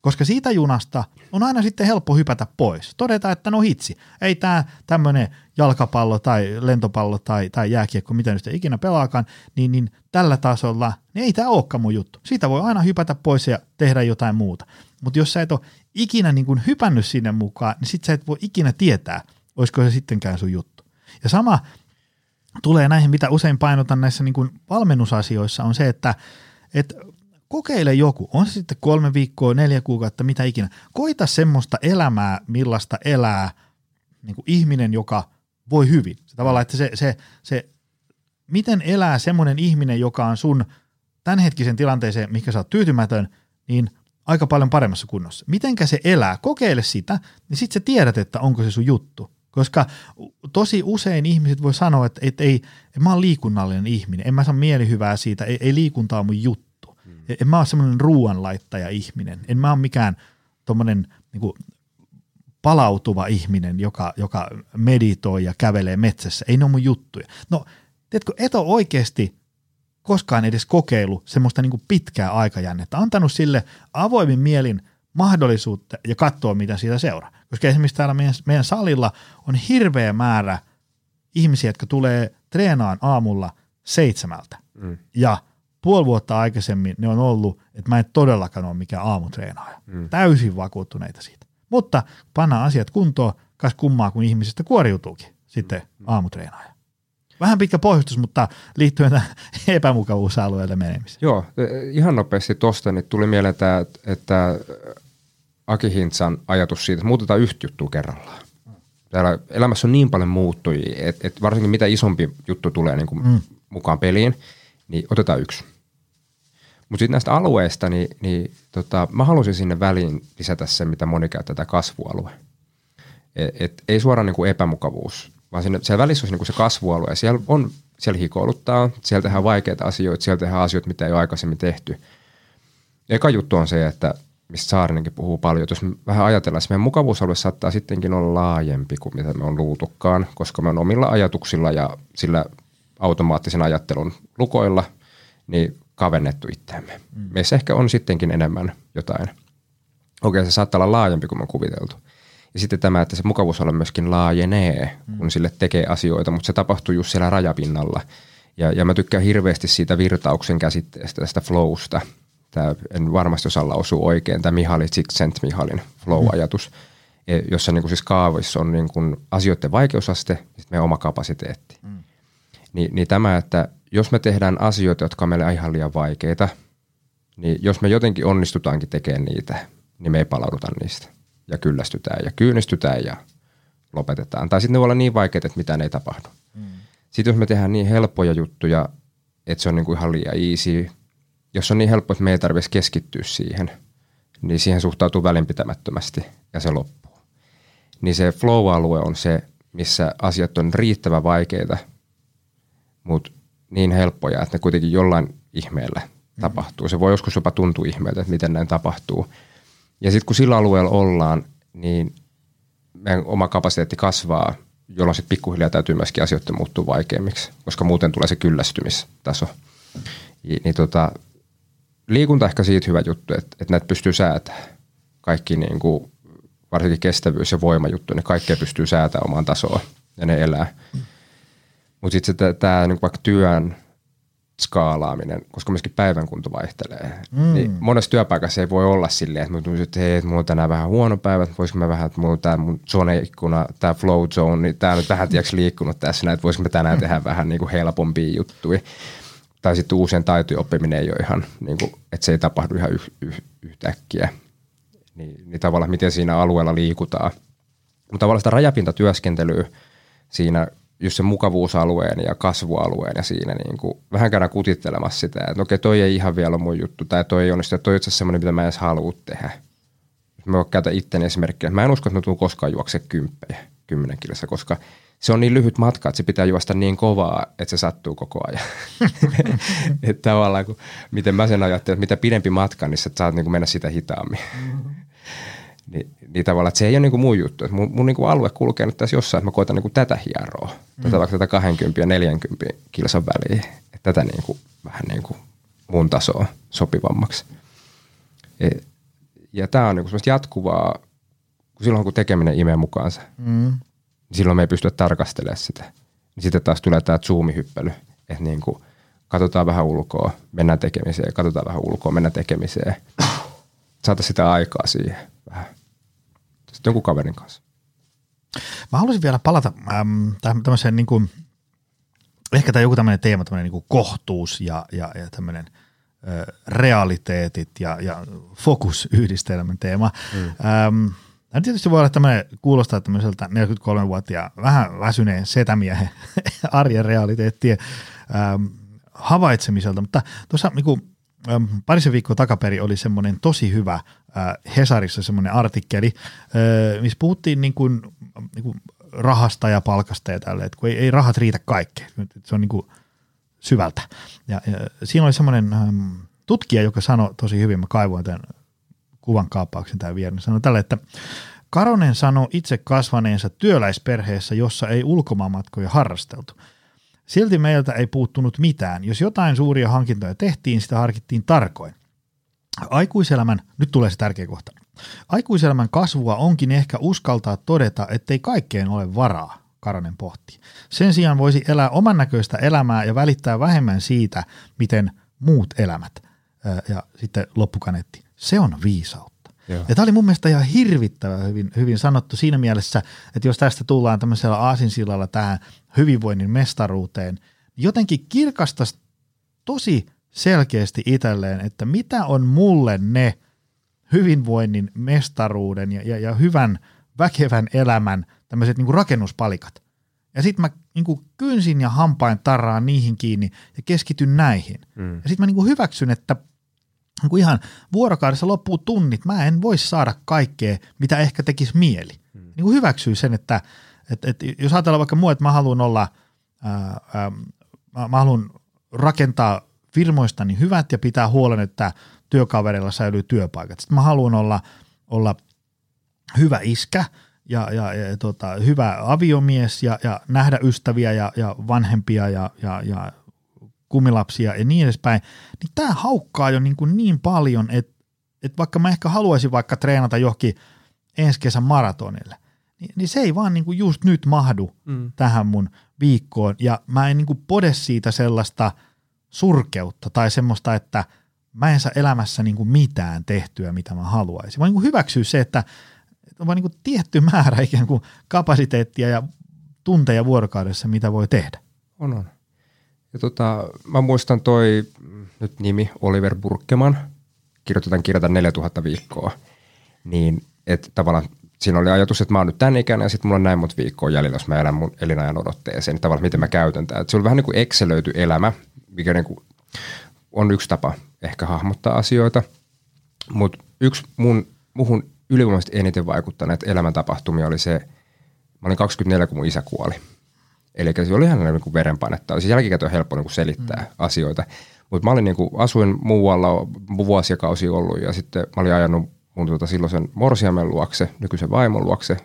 Koska siitä junasta on aina sitten helppo hypätä pois. Todeta, että no hitsi, ei tämä tämmöinen jalkapallo tai lentopallo tai, tai jääkiekko, mitä nyt ikinä pelaakaan, niin, niin tällä tasolla niin ei tämä olekaan mun juttu. Siitä voi aina hypätä pois ja tehdä jotain muuta. Mutta jos sä et ole ikinä niin kuin hypännyt sinne mukaan, niin sit sä et voi ikinä tietää, olisiko se sittenkään sun juttu. Ja sama tulee näihin, mitä usein painotan näissä niin kuin valmennusasioissa, on se, että et, kokeile joku, on se sitten kolme viikkoa, neljä kuukautta, mitä ikinä. Koita semmoista elämää, millaista elää niin kuin ihminen, joka voi hyvin. Se, tavallaan, että se, se, se, miten elää semmoinen ihminen, joka on sun tämänhetkisen tilanteeseen, mihin sä oot tyytymätön, niin aika paljon paremmassa kunnossa. Mitenkä se elää, kokeile sitä, niin sit sä tiedät, että onko se sun juttu. Koska tosi usein ihmiset voi sanoa, että, että ei, mä oon liikunnallinen ihminen, en mä saa mielihyvää siitä, ei, ei liikuntaa mun juttu. En mä ole semmoinen ruoanlaittaja-ihminen, en mä ole mikään tommonen niinku palautuva ihminen, joka, joka meditoi ja kävelee metsässä, ei ne ole mun juttuja. No, tiedätkö, et ole oikeasti koskaan edes kokeillut semmoista niinku pitkää aikajännettä, antanut sille avoimin mielin mahdollisuutta ja katsoa, mitä siitä seuraa. Koska esimerkiksi täällä meidän, meidän salilla on hirveä määrä ihmisiä, jotka tulee treenaan aamulla seitsemältä mm. ja puoli vuotta aikaisemmin ne on ollut, että mä en todellakaan ole mikään aamutreenaaja. Mm. Täysin vakuuttuneita siitä. Mutta pannaan asiat kuntoon, kas kummaa kun ihmisestä kuoriutuukin sitten mm. aamutreenaaja. Vähän pitkä pohjustus, mutta liittyen epämukavuusalueelle menemiseen. Joo, ihan nopeasti tuosta niin tuli mieleen tämä, että Aki Hintsan ajatus siitä, että muutetaan yhtä juttua kerrallaan. Täällä elämässä on niin paljon muuttujia, että, että varsinkin mitä isompi juttu tulee niin kuin mm. mukaan peliin, niin otetaan yksi. Mutta sitten näistä alueista, niin, niin tota, mä halusin sinne väliin lisätä sen, mitä moni käyttää, tämä kasvualue. Et, et, ei suoraan niinku epämukavuus, vaan sinne, siellä välissä olisi niinku se kasvualue. Siellä, on, siellä hikoiluttaa, siellä tehdään vaikeita asioita, siellä tehdään asioita, mitä ei ole aikaisemmin tehty. Eka juttu on se, että mistä Saarinenkin puhuu paljon, että jos me vähän ajatellaan, että meidän mukavuusalue saattaa sittenkin olla laajempi kuin mitä me on luultukaan, koska me on omilla ajatuksilla ja sillä automaattisen ajattelun lukoilla, niin kavennettu itseämme. Mm. Meissä ehkä on sittenkin enemmän jotain. Okei, se saattaa olla laajempi kuin me on kuviteltu. Ja sitten tämä, että se mukavuusalue myöskin laajenee, mm. kun sille tekee asioita, mutta se tapahtuu just siellä rajapinnalla. Ja, ja mä tykkään hirveästi siitä virtauksen käsitteestä, tästä flowsta. Tää, en varmasti osalla osuu oikein, tämä Mihaly Csikszentmihalyin flow-ajatus, mm. jossa niin kuin siis kaavoissa on niin kuin asioiden vaikeusaste ja meidän oma kapasiteetti. Mm. Ni, niin tämä, että jos me tehdään asioita, jotka on meille ihan liian vaikeita, niin jos me jotenkin onnistutaankin tekemään niitä, niin me ei palauduta niistä. Ja kyllästytään ja kyynistytään ja lopetetaan. Tai sitten ne voi olla niin vaikeita, että mitään ei tapahdu. Mm. Sitten jos me tehdään niin helppoja juttuja, että se on niin kuin ihan liian easy, jos on niin helppo, että me ei tarvitsisi keskittyä siihen, niin siihen suhtautuu välinpitämättömästi ja se loppuu. Niin se flow-alue on se, missä asiat on riittävän vaikeita, mutta niin helppoja, että ne kuitenkin jollain ihmeellä tapahtuu. Se voi joskus jopa tuntua ihmeeltä, että miten näin tapahtuu. Ja sitten kun sillä alueella ollaan, niin meidän oma kapasiteetti kasvaa, jolloin sitten pikkuhiljaa täytyy myöskin asioiden muuttua vaikeammiksi, koska muuten tulee se kyllästymistaso. Niin tota, liikunta ehkä siitä hyvä juttu, että, että näitä pystyy säätämään. Kaikki niin kuin, varsinkin kestävyys ja voimajuttu, ne kaikkea pystyy säätämään omaan tasoon ja ne elää. Mutta sitten tämä niin vaikka työn skaalaaminen, koska myöskin päivän kunto vaihtelee. Mm. Niin monessa työpaikassa ei voi olla silleen, että, tuntuu, että hei, mulla on tänään vähän huono päivä, voisiko mä vähän, että mulla on tää mun zone-ikkuna, tää flow zone, niin tää on nyt vähän tiiäks liikkunut tässä näin, että voisiko mä tänään tehdä vähän niin kuin helpompia juttuja. Tai sitten uusien taitojen oppiminen ei ole ihan, niin kuin, että se ei tapahdu ihan yh, yh, yhtäkkiä. Niin, niin tavallaan, miten siinä alueella liikutaan. Mutta tavallaan sitä rajapintatyöskentelyä siinä, just sen mukavuusalueen ja kasvualueen ja siinä niin kuin, vähän käydään kutittelemassa sitä, että okei, toi ei ihan vielä ole mun juttu, tai toi ei onnistu, toi on itse asiassa semmoinen, mitä mä en edes halua tehdä. Mä voin käytän itteni esimerkkiä. Mä en usko, että mä tuun koskaan juoksemaan kymppejä, kymmenen kilossa, koska se on niin lyhyt matka, että se pitää juosta niin kovaa, että se sattuu koko ajan. Että tavallaan, kun, miten mä sen ajattelin, että mitä pidempi matka, niin sä saat niin kuin mennä sitä hitaammin. Ni, niin tavallaan, että se ei ole niin kuin mun juttu. Että mun mun niin kuin alue kulkee nyt tässä jossain, että mä koitan niin kuin tätä hieroa. Tätä mm. vaikka tätä kaksikymmentä ja neljäkymmentä kilsan väliin. Että tätä niin kuin, vähän niin kuin mun tasoa sopivammaksi. E, ja tää on niin kuin semmoista jatkuvaa, kun silloin kun tekeminen imee mukaansa. Mm. Silloin me ei pystytä tarkastelemaan sitä. Sitten taas tulee tämä zoomihyppely, että niin kuin katsotaan vähän ulkoa, mennään tekemiseen, katsotaan vähän ulkoa, mennään tekemiseen. Saataisiin sitä aikaa siihen vähän. Sitten jonkun kaverin kanssa. Mä haluaisin vielä palata äm, tämmöiseen, niin kuin, ehkä tämä joku tämmöinen teema, tämmöinen niin kuin kohtuus ja, ja, ja tämmöinen ö, realiteetit ja, ja fokusyhdistelmän teema. Mm. Äm, Tämä tietysti voi olla tämmöinen, kuulostaa tämmöiseltä neljäkymmentäkolmevuotiaan vähän väsyneen setämiehen arjen realiteettien ähm, havaitsemiselta, mutta tuossa niin ähm, parisen viikkoa takaperin oli semmoinen tosi hyvä äh, Hesarissa semmoinen artikkeli, äh, missä puhuttiin niin kuin, niin kuin rahasta ja palkasta ja tälleen, että kun ei, ei rahat riitä kaikkeen, se on niin kuin syvältä. Ja, ja siinä oli semmoinen ähm, tutkija, joka sanoi tosi hyvin, mä kaivoin tämän kuvan kaappauksen tämän vierin, sanoi tälle, että Karonen sanoi itse kasvaneensa työläisperheessä, jossa ei ulkomaanmatkoja harrasteltu. Silti meiltä ei puuttunut mitään. Jos jotain suuria hankintoja tehtiin, sitä harkittiin tarkoin. Aikuiselämän, nyt tulee se tärkeä kohta, aikuiselämän kasvua onkin ehkä uskaltaa todeta, ettei kaikkeen ole varaa, Karonen pohti. Sen sijaan voisi elää oman näköistä elämää ja välittää vähemmän siitä, miten muut elämät. Ja sitten loppukaneetti. Se on viisautta. Joo. Ja tämä oli mun mielestä ihan hirvittävän hyvin, hyvin sanottu siinä mielessä, että jos tästä tullaan tämmöisellä aasinsillalla tähän hyvinvoinnin mestaruuteen, niin jotenkin kirkastaisi tosi selkeästi itselleen, että mitä on mulle ne hyvinvoinnin mestaruuden ja, ja, ja hyvän väkevän elämän tämmöiset niin kuin rakennuspalikat. Ja sitten mä niin kuin kynsin ja hampain tarraan niihin kiinni ja keskityn näihin. Mm. Ja sitten mä niin kuin hyväksyn, että kun ihan vuorokaudessa loppuu tunnit, mä en voi saada kaikkea, mitä ehkä tekisi mieli. Mm. Niin kuin hyväksyy sen, että, että, että jos ajatellaan vaikka mua, että mä haluan olla, ää, ää, mä, mä haluan rakentaa firmoistani hyvät ja pitää huolen, että työkavereilla säilyy työpaikat. Sitten mä haluan olla, olla hyvä iskä ja, ja, ja tota, hyvä aviomies ja, ja nähdä ystäviä ja, ja vanhempia ja, ja, ja kumilapsia ja niin edespäin, niin tämä haukkaa jo niin, kuin niin paljon, että, että vaikka mä ehkä haluaisin vaikka treenata johonkin ensi kesän maratonille, niin se ei vaan niinku just nyt mahdu mm. tähän mun viikkoon. Ja mä en niinku pode siitä sellaista surkeutta tai semmoista, että mä en saa elämässä niinku mitään tehtyä, mitä mä haluaisin. Vaan niinku hyväksyä se, että on vaan niinku tietty määrä ikään kuin kapasiteettia ja tunteja vuorokaudessa, mitä voi tehdä. On on. Ja tota, mä muistan toi nyt nimi Oliver Burkeman, kirjoitetaan kirjoitan neljätuhatta viikkoa, niin et tavallaan siinä oli ajatus, että mä oon nyt tämän ikäinen ja sitten mulla on näin monta viikkoa jäljellä, jos mä elän mun elinajan odotteeseen, niin tavallaan miten mä käytän tämän. Et se on vähän niin kuin excelöity elämä, mikä niin kuin on yksi tapa ehkä hahmottaa asioita, mutta yksi mun, muhun ylivoimaisesti eniten vaikuttaneet elämäntapahtumia oli se, mä olin kaksikymmentäneljä, kun mun isä kuoli. Eli se oli ihan niin kuin verenpainetta. Siis jälkikäteen on helppo niin kuin selittää mm. asioita. Mutta mä olin niin kuin, asuin muualla, vuosikausi ollut ja sitten mä olin ajanut mun tuota silloisen morsiamen luokse, nykyisen vaimon luokse,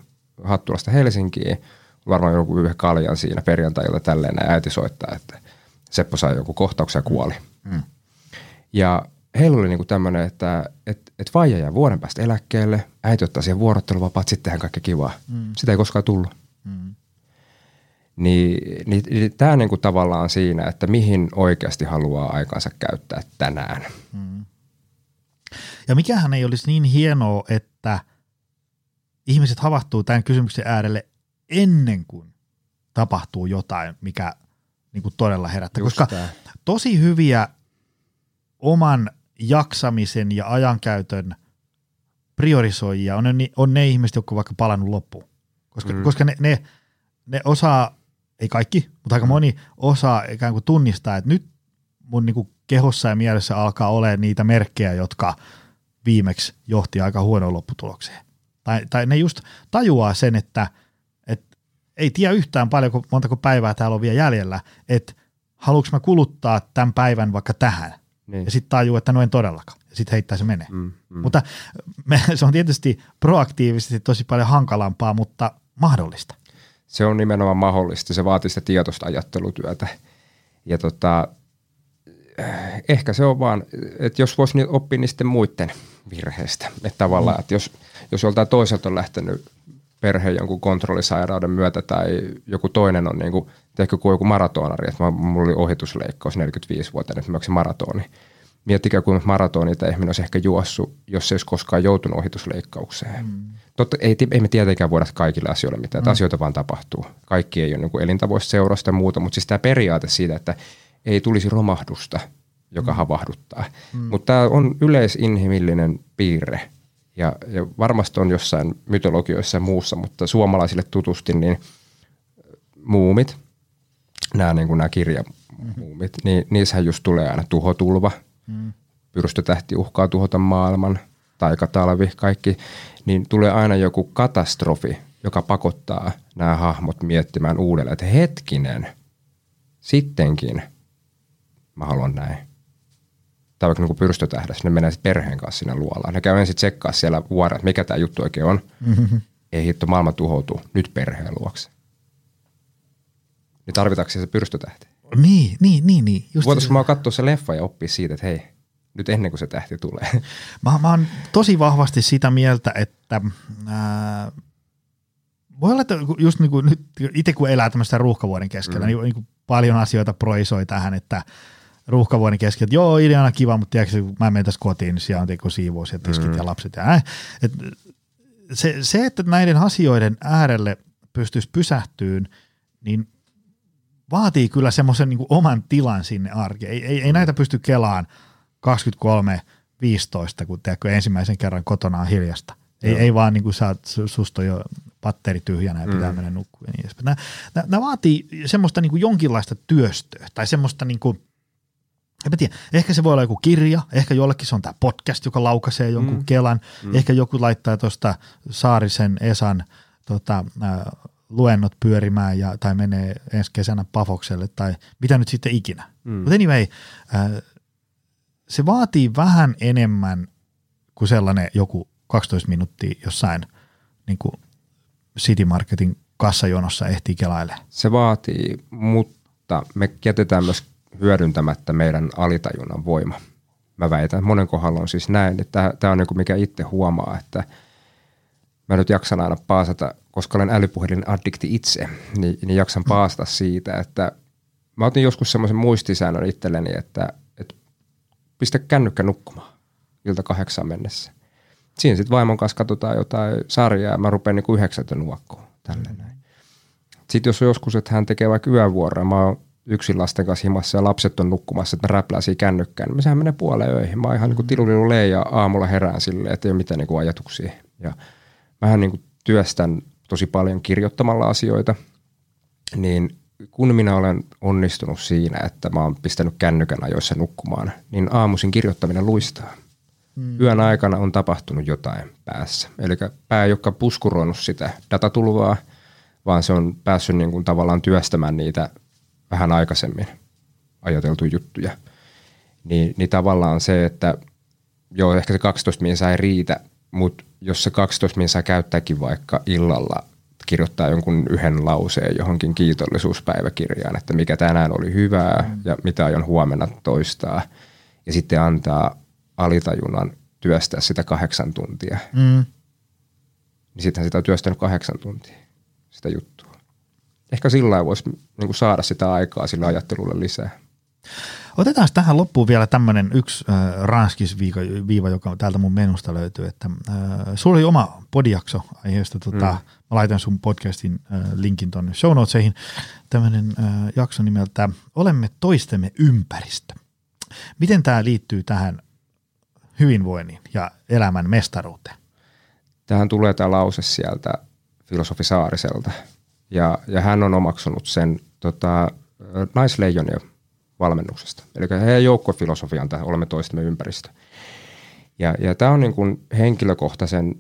Hattulasta Helsinkiin. Varmaan joku yhden kaljan siinä perjantailta tälleen näin äiti soittaa, että Seppo sai joku kohtauksen ja kuoli. Mm. Ja heillä oli niin kuin tämmöinen, että et, et vaija jää vuoden päästä eläkkeelle, äiti ottaa siihen vuorotteluvapaat, sittenhän kaikki kivaa. Mm. Sitä ei koskaan tullut. Mm. Niin, niin, niin tämä niinku tavallaan siinä, että mihin oikeasti haluaa aikansa käyttää tänään. Mm. Ja mikähän ei olisi niin hienoa, että ihmiset havahtuu tämän kysymyksen äärelle ennen kuin tapahtuu jotain, mikä niinku todella herättää. Just koska tää. Tosi hyviä oman jaksamisen ja ajankäytön priorisoijia on ne, on ne ihmiset, jotka on vaikka palannut loppuun. Koska, mm. koska ne... ne Ne osaa, ei kaikki, mutta aika moni osaa ikään kuin tunnistaa, että nyt mun niin kuin kehossa ja mielessä alkaa olemaan niitä merkkejä, jotka viimeksi johti aika huonoon lopputulokseen. Tai, tai ne just tajuaa sen, että, että ei tiedä yhtään paljon, montako päivää täällä on vielä jäljellä, että haluanko mä kuluttaa tämän päivän vaikka tähän. Niin. Ja sitten tajuu, että no en todellakaan. Ja sitten heittää se menee. Mm, mm. Mutta me, se on tietysti proaktiivisesti tosi paljon hankalampaa, mutta mahdollista. Se on nimenomaan mahdollista. Se vaatii sitä tietoista ajattelutyötä. Ja tota, ehkä se on vaan, että jos voisi niin oppia niistä muiden virheistä. Että tavallaan, mm. että jos, jos joltain toiselta on lähtenyt perhe jonkun kontrollisairauden myötä tai joku toinen on niin kuin, tehkö kuin joku maratonari, että mulla oli ohitusleikkaus neljäkymmentäviisivuotiaana, että mä oonko maratoni. Miettikää, kuinka maratonia ihminen olisi ehkä juossut, jos se olisi koskaan joutunut ohitusleikkaukseen. Mm. Totta, ei, ei me tietenkään voida kaikille asioille mitään, että mm. asioita vaan tapahtuu. Kaikki ei ole niin kuin elintavoista seurausta ja muuta, mutta siis tämä periaate siitä, että ei tulisi romahdusta, joka mm. havahduttaa. Mm. Mutta tämä on yleisinhimillinen piirre ja, ja varmasti on jossain mytologioissa ja muussa, mutta suomalaisille tutusti niin muumit, nämä, niin kuin nämä kirjamuumit, mm-hmm. niin niissähän just tulee aina tuhotulva. Mm. Pyrstötähti uhkaa tuhota maailman, taikatalvi, kaikki, niin tulee aina joku katastrofi, joka pakottaa nämä hahmot miettimään uudelleen, että hetkinen, sittenkin mä haluan näin. Tai vaikka niin kuin pyrstötähdässä, ne menee sitten perheen kanssa sinne luolaan. Ne käy ensin tsekkaa siellä vuoraan, että mikä tämä juttu oikein on. Mm-hmm. Ei hitto, maailma tuhoutuu, nyt perheen luokse. Niin tarvitaanko se pyrstötähti? Niin, niin, niin. niin. Voitaisiko mä katsoa se leffa ja oppia siitä, että hei, nyt ennen kuin se tähti tulee. Mä, mä oon tosi vahvasti sitä mieltä, että ää, voi olla, että just niin kuin nyt itse kun elää tämmöistä ruuhkavuoden keskellä, mm. niin, niin kuin paljon asioita projisoi tähän, että ruuhkavuoden keskellä, että joo, ideana kiva, mutta tiedätkö, kun mä menen tässä kotiin, niin siellä on tiedätkö siivous ja tiskit mm. ja lapset ja näin. Et se, se, että näiden asioiden äärelle pystyisi pysähtyyn, niin vaatii kyllä semmoisen niin kuin oman tilan sinne arkeen. Ei, ei, ei näitä pysty kelaan kaksikymmentäkolme viisitoista, kun teekö ensimmäisen kerran kotona on hiljasta. Ei, ei vaan niin kuin saat susto jo patteri tyhjänä ja pitää mm. mennä nukkumaan. Nämä, nämä vaatii semmoista niin kuin jonkinlaista työstöä tai semmoista, niin kuin, en mä tiedä, ehkä se voi olla joku kirja, ehkä jollekin se on tämä podcast, joka laukaisee jonkun mm. kelan, mm. ehkä joku laittaa tuosta Saarisen Esan tota, luennot pyörimään ja, tai menee ensi kesänä Pafokselle tai mitä nyt sitten ikinä. Mm. Mutta anyway, äh, se vaatii vähän enemmän kuin sellainen joku kaksitoista minuuttia jossain niin kuin City Marketin kassajonossa ehtii kelailemaan. Se vaatii, mutta me jätetään myös hyödyntämättä meidän alitajunnan voima. Mä väitän, monen kohdalla on siis näin, että tämä on niin kuin mikä itse huomaa, että mä nyt jaksan aina paasata koska olen älypuhelin addikti itse, niin, niin jaksan paasta siitä, että mä otin joskus semmoisen muistisäännön itselleni, että, että pistä kännykkä nukkumaan ilta kahdeksaan mennessä. Siinä sitten vaimon kanssa katsotaan jotain sarjaa ja mä rupean niinku yhdeksältä nuokkoon. Sitten jos on joskus, että hän tekee vaikka yövuoroa, mä oon yksin lasten kanssa himassa ja lapset on nukkumassa, että ne räplää siinä kännykkään, niin sehän menee puoleen öihin. Mä oon ihan niinku tilulinu leija aamulla herään silleen, että ei ole mitään niinku ajatuksia. Ja mähän niinku työstän tosi paljon kirjoittamalla asioita, niin kun minä olen onnistunut siinä, että mä oon pistänyt kännykän ajoissa nukkumaan, niin aamuisin kirjoittaminen luistaa. Mm. Yön aikana on tapahtunut jotain päässä. Eli pää ei olekaan puskuroinut sitä datatulvaa, vaan se on päässyt niin kuin tavallaan työstämään niitä vähän aikaisemmin ajateltuja juttuja. Niin, niin tavallaan se, että joo, ehkä se kaksitoista minsa ei riitä, mutta jos se kaksitoista minsa käyttääkin vaikka illalla, kirjoittaa jonkun yhden lauseen johonkin kiitollisuuspäiväkirjaan, että mikä tänään oli hyvää mm. ja mitä aion huomenna toistaa. Ja sitten antaa alitajunnan työstää sitä kahdeksan tuntia. Mm. Niin sittenhän sitä on työstänyt kahdeksan tuntia, sitä juttua. Ehkä sillä voisi niin kuin saada sitä aikaa sillä ajattelulla lisää. Otetaan tähän loppuun vielä tämmöinen yksi äh, ranskisviiva, joka täältä mun menusta löytyy. Että, äh, sulla oli oma podijakso aiheesta. Tota, mm. Mä laitan sun podcastin äh, linkin tonne show notesihin. Tämmöinen äh, jakso nimeltä Olemme toistemme ympäristö. Miten tämä liittyy tähän hyvinvoinnin ja elämän mestaruuteen? Tähän tulee tämä lause sieltä filosofi Saariselta. Ja, ja hän on omaksunut sen tota, naisleijonia valmennuksesta. Eli heidän joukkofilosofiaan tämä olemme toistemme ympäristö. Ja, ja tämä on niin kuin henkilökohtaisen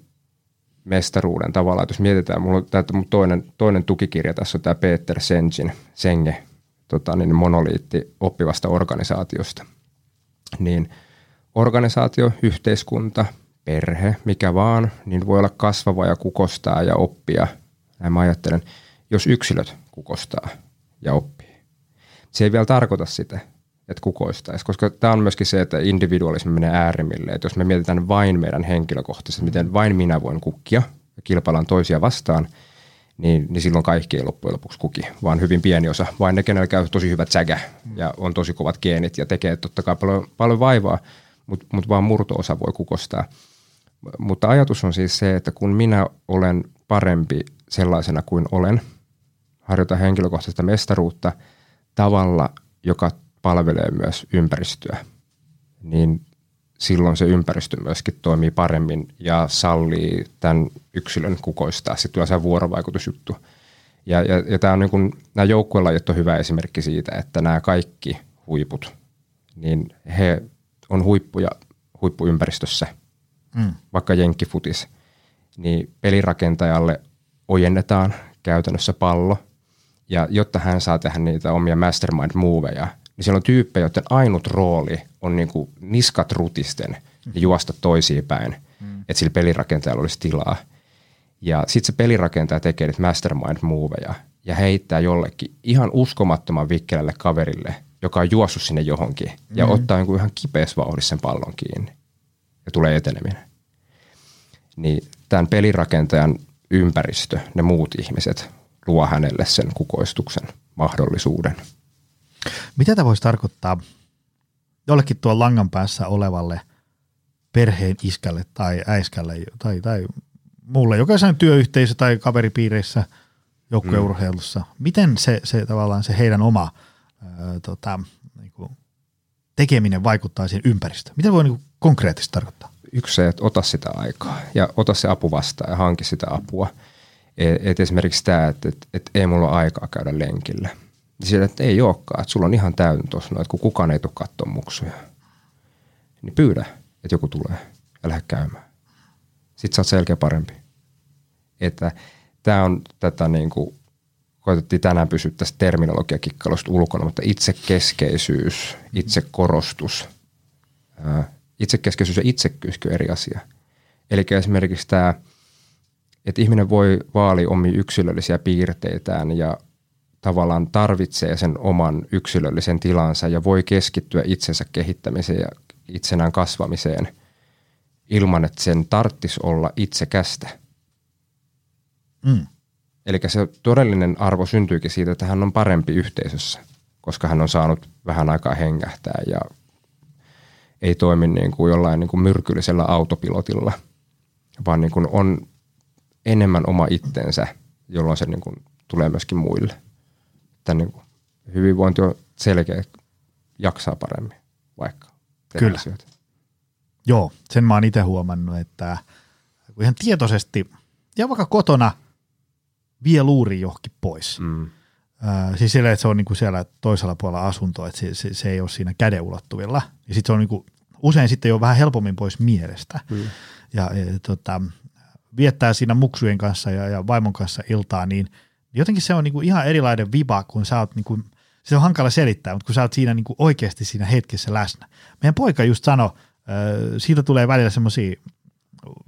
mestaruuden tavalla, että jos mietitään, mulla on tämä toinen, toinen tukikirja, tässä on tämä Peter Sengin, Senge, tota, niin monoliitti oppivasta organisaatiosta. Niin organisaatio, yhteiskunta, perhe, mikä vaan, niin voi olla kasvava ja kukostaa ja oppia. Näin mä ajattelen, jos yksilöt kukostaa ja oppii. Se ei vielä tarkoita sitä, että kukoistaisi, koska tämä on myöskin se, että individualismi menee äärimmille. Että jos me mietitään vain meidän henkilökohtaisesti, miten vain minä voin kukkia ja kilpaillaan toisia vastaan, niin, niin silloin kaikki ei loppujen lopuksi kuki, vaan hyvin pieni osa. Vain ne, kenellä käy tosi hyvä säkä ja on tosi kovat geenit ja tekee totta kai paljon, paljon vaivaa, mutta mut vaan murto-osa voi kukostaa. Mutta ajatus on siis se, että kun minä olen parempi sellaisena kuin olen, harjoitan henkilökohtaista mestaruutta tavalla, joka palvelee myös ympäristöä, niin silloin se ympäristö myöskin toimii paremmin ja sallii tämän yksilön kukoistaa. Sitten tulee se vuorovaikutusjuttu. Ja, ja, ja tämä on niin kuin, nämä joukkuelajit on hyvä esimerkki siitä, että nämä kaikki huiput, niin he on huippuja huippuympäristössä, mm. vaikka jenkkifutis, niin pelirakentajalle ojennetaan käytännössä pallo. Ja jotta hän saa tehdä niitä omia mastermind-moveja, niin siellä on tyyppejä, joiden ainut rooli on niin kuin niskat rutisten ja juosta toisiin päin, mm. että sillä pelirakentajalla olisi tilaa. Ja sitten se pelirakentaja tekee niitä mastermind-moveja ja heittää jollekin ihan uskomattoman vikkelälle kaverille, joka on juossut sinne johonkin ja mm-hmm. ottaa niin kuin ihan kipeässä vauhdissa sen pallon kiinni ja tulee eteneminen. Niin tämän pelirakentajan ympäristö, ne muut ihmiset, luo hänelle sen kukoistuksen mahdollisuuden. Mitä tämä voisi tarkoittaa jollekin tuon langan päässä olevalle perheen iskälle tai äiskälle tai, tai muulle, jokaisen työyhteisö tai kaveripiireissä, joukkueurheilussa? Mm. Miten se, se tavallaan se heidän oma ää, tota, niin kuin tekeminen vaikuttaa siihen ympäristöön? Miten voi niin kuin konkreettisesti tarkoittaa? Yksi se, että ota sitä aikaa ja ota se apu vastaan ja hanki sitä apua. Et esimerkiksi tämä, että et, et ei mulla ole aikaa käydä lenkillä. Sillä, että ei olekaan, että sulla on ihan täynnä tuossa, että kun kukaan ei tule katsomaan muksuja, niin pyydä, että joku tulee ja lähde käymään. Sitten sä oot selkeä parempi. Tämä on tätä, niin kuin koetettiin tänään pysyä tästä terminologiakikkailusta ulkona, mutta itsekeskeisyys, itsekorostus, itsekeskeisyys ja itsekkyyskin on eri asia. Eli esimerkiksi tämä, että ihminen voi vaalia omia yksilöllisiä piirteitään ja tavallaan tarvitsee sen oman yksilöllisen tilansa ja voi keskittyä itsensä kehittämiseen ja itsenään kasvamiseen ilman, että sen tarvitsisi olla itsekästä. Mm. Eli se todellinen arvo syntyykin siitä, että hän on parempi yhteisössä, koska hän on saanut vähän aikaa hengähtää ja ei toimi niin kuin jollain niin kuin myrkyllisellä autopilotilla, vaan niin kuin on enemmän oma itteensä, jolloin se niin kuin tulee myöskin muille. Tämän niin kuin hyvinvointi on selkeä, jaksaa paremmin vaikka. Kyllä. Asioita. Joo, sen mä oon itse huomannut, että ihan tietoisesti ja vaikka kotona vie luuri johonkin pois. Mm. Äh, siis siellä, että se on niinku siellä toisella puolella asuntoa, että se, se, se ei ole siinä käden ulottuvilla. Ja sitten se on niinku, usein sitten jo vähän helpommin pois mielestä. Mm. Ja, ja tota, viettää siinä muksujen kanssa ja, ja vaimon kanssa iltaa, niin jotenkin se on niinku ihan erilainen viba, kun sä oot niinku, se on hankala selittää, mutta kun sä oot siinä niinku oikeasti siinä hetkessä läsnä. Meidän poika just sanoi, äh, siitä tulee välillä semmoisia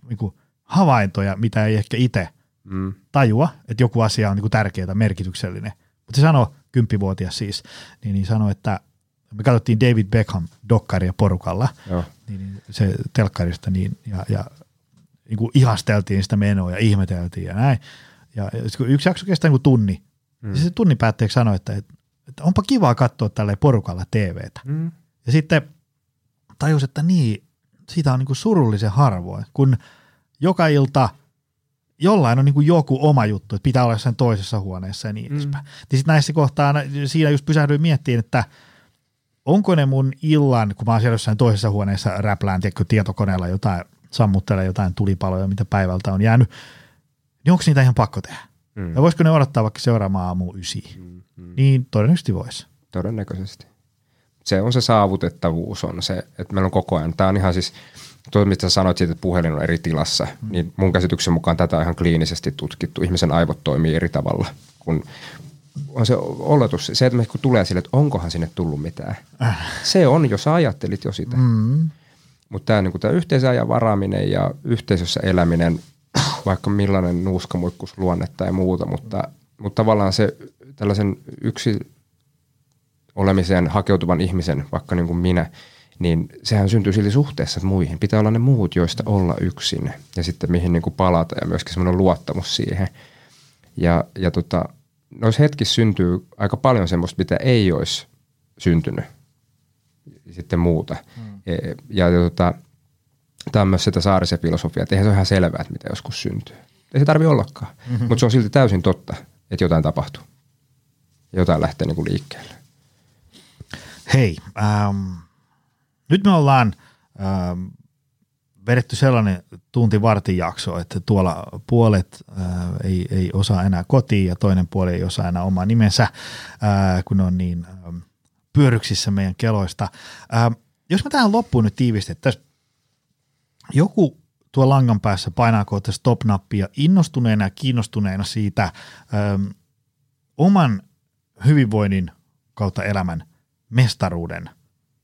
niinku havaintoja, mitä ei ehkä itse mm. tajua, että joku asia on niinku tärkeää, merkityksellinen. Mutta se sanoi, kymppivuotias siis, niin, niin sanoi, että me katsottiin David Beckham-dokkaria porukalla, niin, niin se telkkarista, niin, ja, ja niin kuin ihasteltiin sitä menoa ja ihmeteltiin ja näin. Ja yksi jakso kestää niin kuin tunni. Mm. Ja se tunnin päätteeksi sanoi, että, että onpa kivaa katsoa tällä porukalla T V:tä. Mm. Ja sitten tajus, että niin, siitä on niin kuin surullisen harvoin, kun joka ilta jollain on niin kuin joku oma juttu, että pitää olla jossain toisessa huoneessa ja niin edespäin. Mm. Ja sitten näissä kohtaa siinä just pysähdyin miettimään, että onko ne mun illan, kun mä oon siellä jossain toisessa huoneessa räplään tietokoneella jotain, sammuttelen jotain tulipaloja, mitä päivältä on jäänyt, niin onko niitä ihan pakko tehdä? Mm. Ja voisiko ne odottaa vaikka seuraavaan aamuun ysiin? Mm, mm. Niin todennäköisesti voisi. Todennäköisesti. Se on se saavutettavuus, on se, että meillä on koko ajan, tämä on ihan siis, tuo, mitä sanoit siitä, että puhelin on eri tilassa, mm. niin mun käsityksen mukaan tätä on ihan kliinisesti tutkittu. Ihmisen aivot toimii eri tavalla, kun on se oletus, se, että me kun tulee sille, että onkohan sinne tullut mitään. Äh. Se on, jos ajattelit jo sitä. Mm. Mutta tämä niinku, yhteisajan varaaminen ja yhteisössä eläminen, vaikka millainen nuuskamuikkus luonnetta ja muuta, mutta, mutta tavallaan se tällaisen yksi olemiseen hakeutuvan ihmisen, vaikka niin kuin minä, niin sehän syntyy sille suhteessa muihin. Pitää olla ne muut, joista olla yksin ja sitten mihin niin kuin palata ja myöskin semmoinen luottamus siihen. Ja, ja tota, noissa hetkissä syntyy aika paljon semmoista, mitä ei olisi syntynyt. Sitten muuta. Mm. Ja, ja, ja tota, tämä on myös sitä Saarisen filosofiaa, että eihän se ole ihan selvää, että mitä joskus syntyy. Ei se tarvitse ollakaan, mm-hmm. mutta se on silti täysin totta, että jotain tapahtuu. Jotain lähtee niin kuin liikkeelle. Hei, ähm, nyt me ollaan ähm, vedetty sellainen tunti vartin jakso, että tuolla puolet äh, ei, ei osaa enää kotiin ja toinen puoli ei osaa enää omaa nimensä, äh, kun on niin... Ähm, pyöryksissä meidän keloista. Ähm, jos me tähän loppuun nyt tiivistettäisiin, joku tuo langan päässä painaa kohta stop-nappia innostuneena ja kiinnostuneena siitä ähm, oman hyvinvoinnin kautta elämän mestaruuden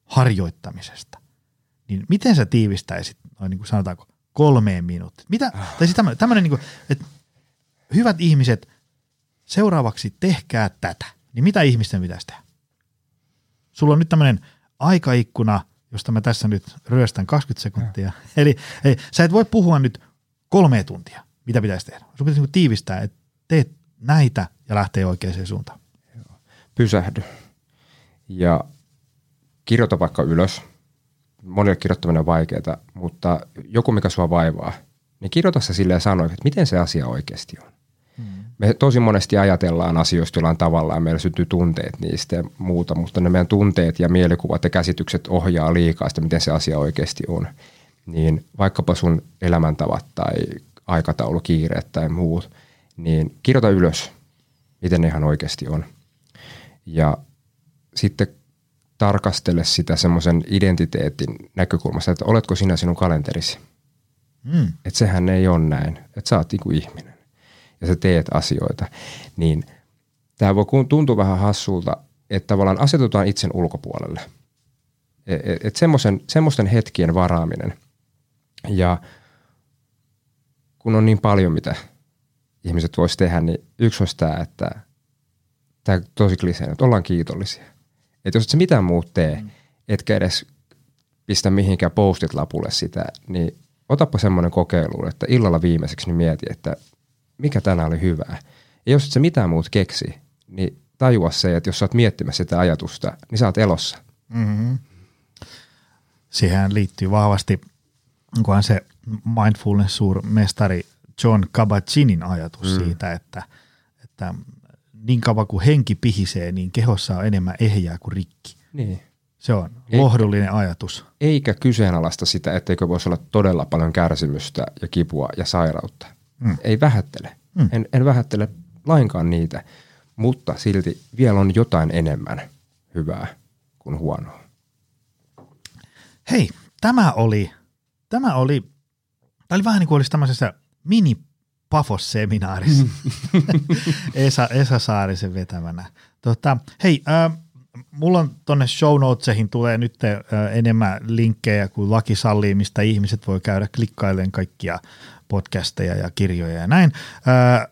harjoittamisesta. Niin miten sä tiivistäisit, noin niin kuin sanotaanko, kolmeen minuuttiin? Mitä, tai siis tämmöinen, tämmöinen niin kuin, että hyvät ihmiset, seuraavaksi tehkää tätä. Niin mitä ihmisten pitäisi tehdä? Sulla on nyt tämmöinen aikaikkuna, josta mä tässä nyt ryöstän kaksikymmentä sekuntia. Eli, eli sä et voi puhua nyt kolme tuntia, mitä pitäisi tehdä. Sun pitäisi tiivistää, että teet näitä ja lähtee oikeaan suuntaan. Pysähdy ja kirjoita vaikka ylös. Monille kirjoittaminen on vaikeaa, mutta joku mikä sua vaivaa, niin kirjoita se silleen ja sano, että miten se asia oikeasti on. Me tosi monesti ajatellaan asioista jollain tavalla ja meillä syntyy tunteet niistä ja muuta, mutta ne meidän tunteet ja mielikuvat ja käsitykset ohjaa liikaa sitä, miten se asia oikeasti on. Niin vaikkapa sun elämäntavat tai aikataulukiireet tai muut, niin kirjoita ylös, miten ne ihan oikeasti on. Ja sitten tarkastele sitä semmoisen identiteetin näkökulmasta, että oletko sinä sinun kalenterisi. Mm. Että sehän ei ole näin, että sä oot niin kuin ihminen. Ja sä teet asioita, niin tämä voi tuntua vähän hassulta, että tavallaan asetutaan itsen ulkopuolelle. Että semmoisten hetkien varaaminen, ja kun on niin paljon, mitä ihmiset vois tehdä, niin yksi olisi tämä, että tämä tosi kliseinen, että ollaan kiitollisia. Että jos et sä mitään muut tee, mm. etkä edes pistä mihinkään postit lapulle sitä, niin otapa semmoinen kokeilu, että illalla viimeiseksi niin mieti, että mikä tänään oli hyvää. Ja jos et sä mitään muuta keksi, niin tajua se, että jos sä oot miettimässä sitä ajatusta, niin sä oot elossa. Mm-hmm. Siihen liittyy vahvasti, onkohan se mindfulness-suurmestari Jon Kabat-Zinnin ajatus mm. siitä, että, että niin kauan kuin henki pihisee, niin kehossa on enemmän ehjää kuin rikki. Niin. Se on lohdullinen eikä, ajatus. Eikä kyseenalaista sitä, etteikö voisi olla todella paljon kärsimystä ja kipua ja sairautta. Mm. Ei vähättele. Mm. En, en vähättele lainkaan niitä, mutta silti vielä on jotain enemmän hyvää kuin huonoa. Hei, tämä oli, tämä oli, tämä oli vähän niin kuin olisi tämmöisessä mini-Pafos-seminaarissa Esa, Esa Saarisen vetävänä. Tota, hei, äh, mulla on tuonne show notesihin tulee nyt äh, enemmän linkkejä kuin laki sallii, mistä ihmiset voi käydä klikkailemaan kaikkia podcasteja ja kirjoja ja näin. Äh,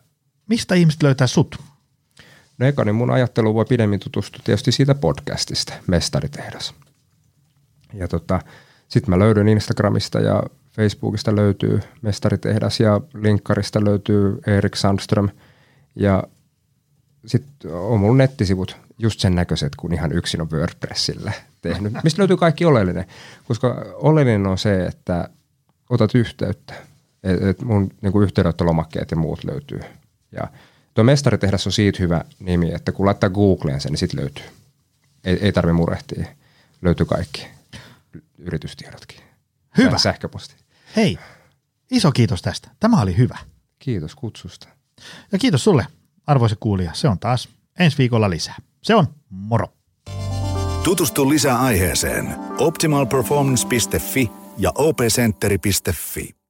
mistä ihmiset löytää sut? No eka, niin mun ajattelu voi pidemmin tutustua tietysti siitä podcastista, Mestaritehdas. Ja tota, sit mä löydyn Instagramista ja Facebookista löytyy Mestaritehdas ja linkkarista löytyy Erik Sandström. Ja sit on mun nettisivut just sen näköiset, kun ihan yksin on WordPressillä tehnyt. Mistä löytyy kaikki oleellinen? Koska oleellinen on se, että otat yhteyttä. Et, et mun niinku yhteydenottolomakkeet ja muut löytyy. Ja tuo Mestaritehdas on siitä hyvä nimi, että kun laittaa Googleen sen, niin sit löytyy. Ei, ei tarvi murehtia. Löytyy kaikki. Yritystiedotkin. Hyvä. Tän sähköposti. Hei, iso kiitos tästä. Tämä oli hyvä. Kiitos kutsusta. Ja kiitos sulle, arvoisa kuulija. Se on taas ensi viikolla lisää. Se on moro. Tutustu lisää aiheeseen optimal performance piste fi ja opcenteri piste fi.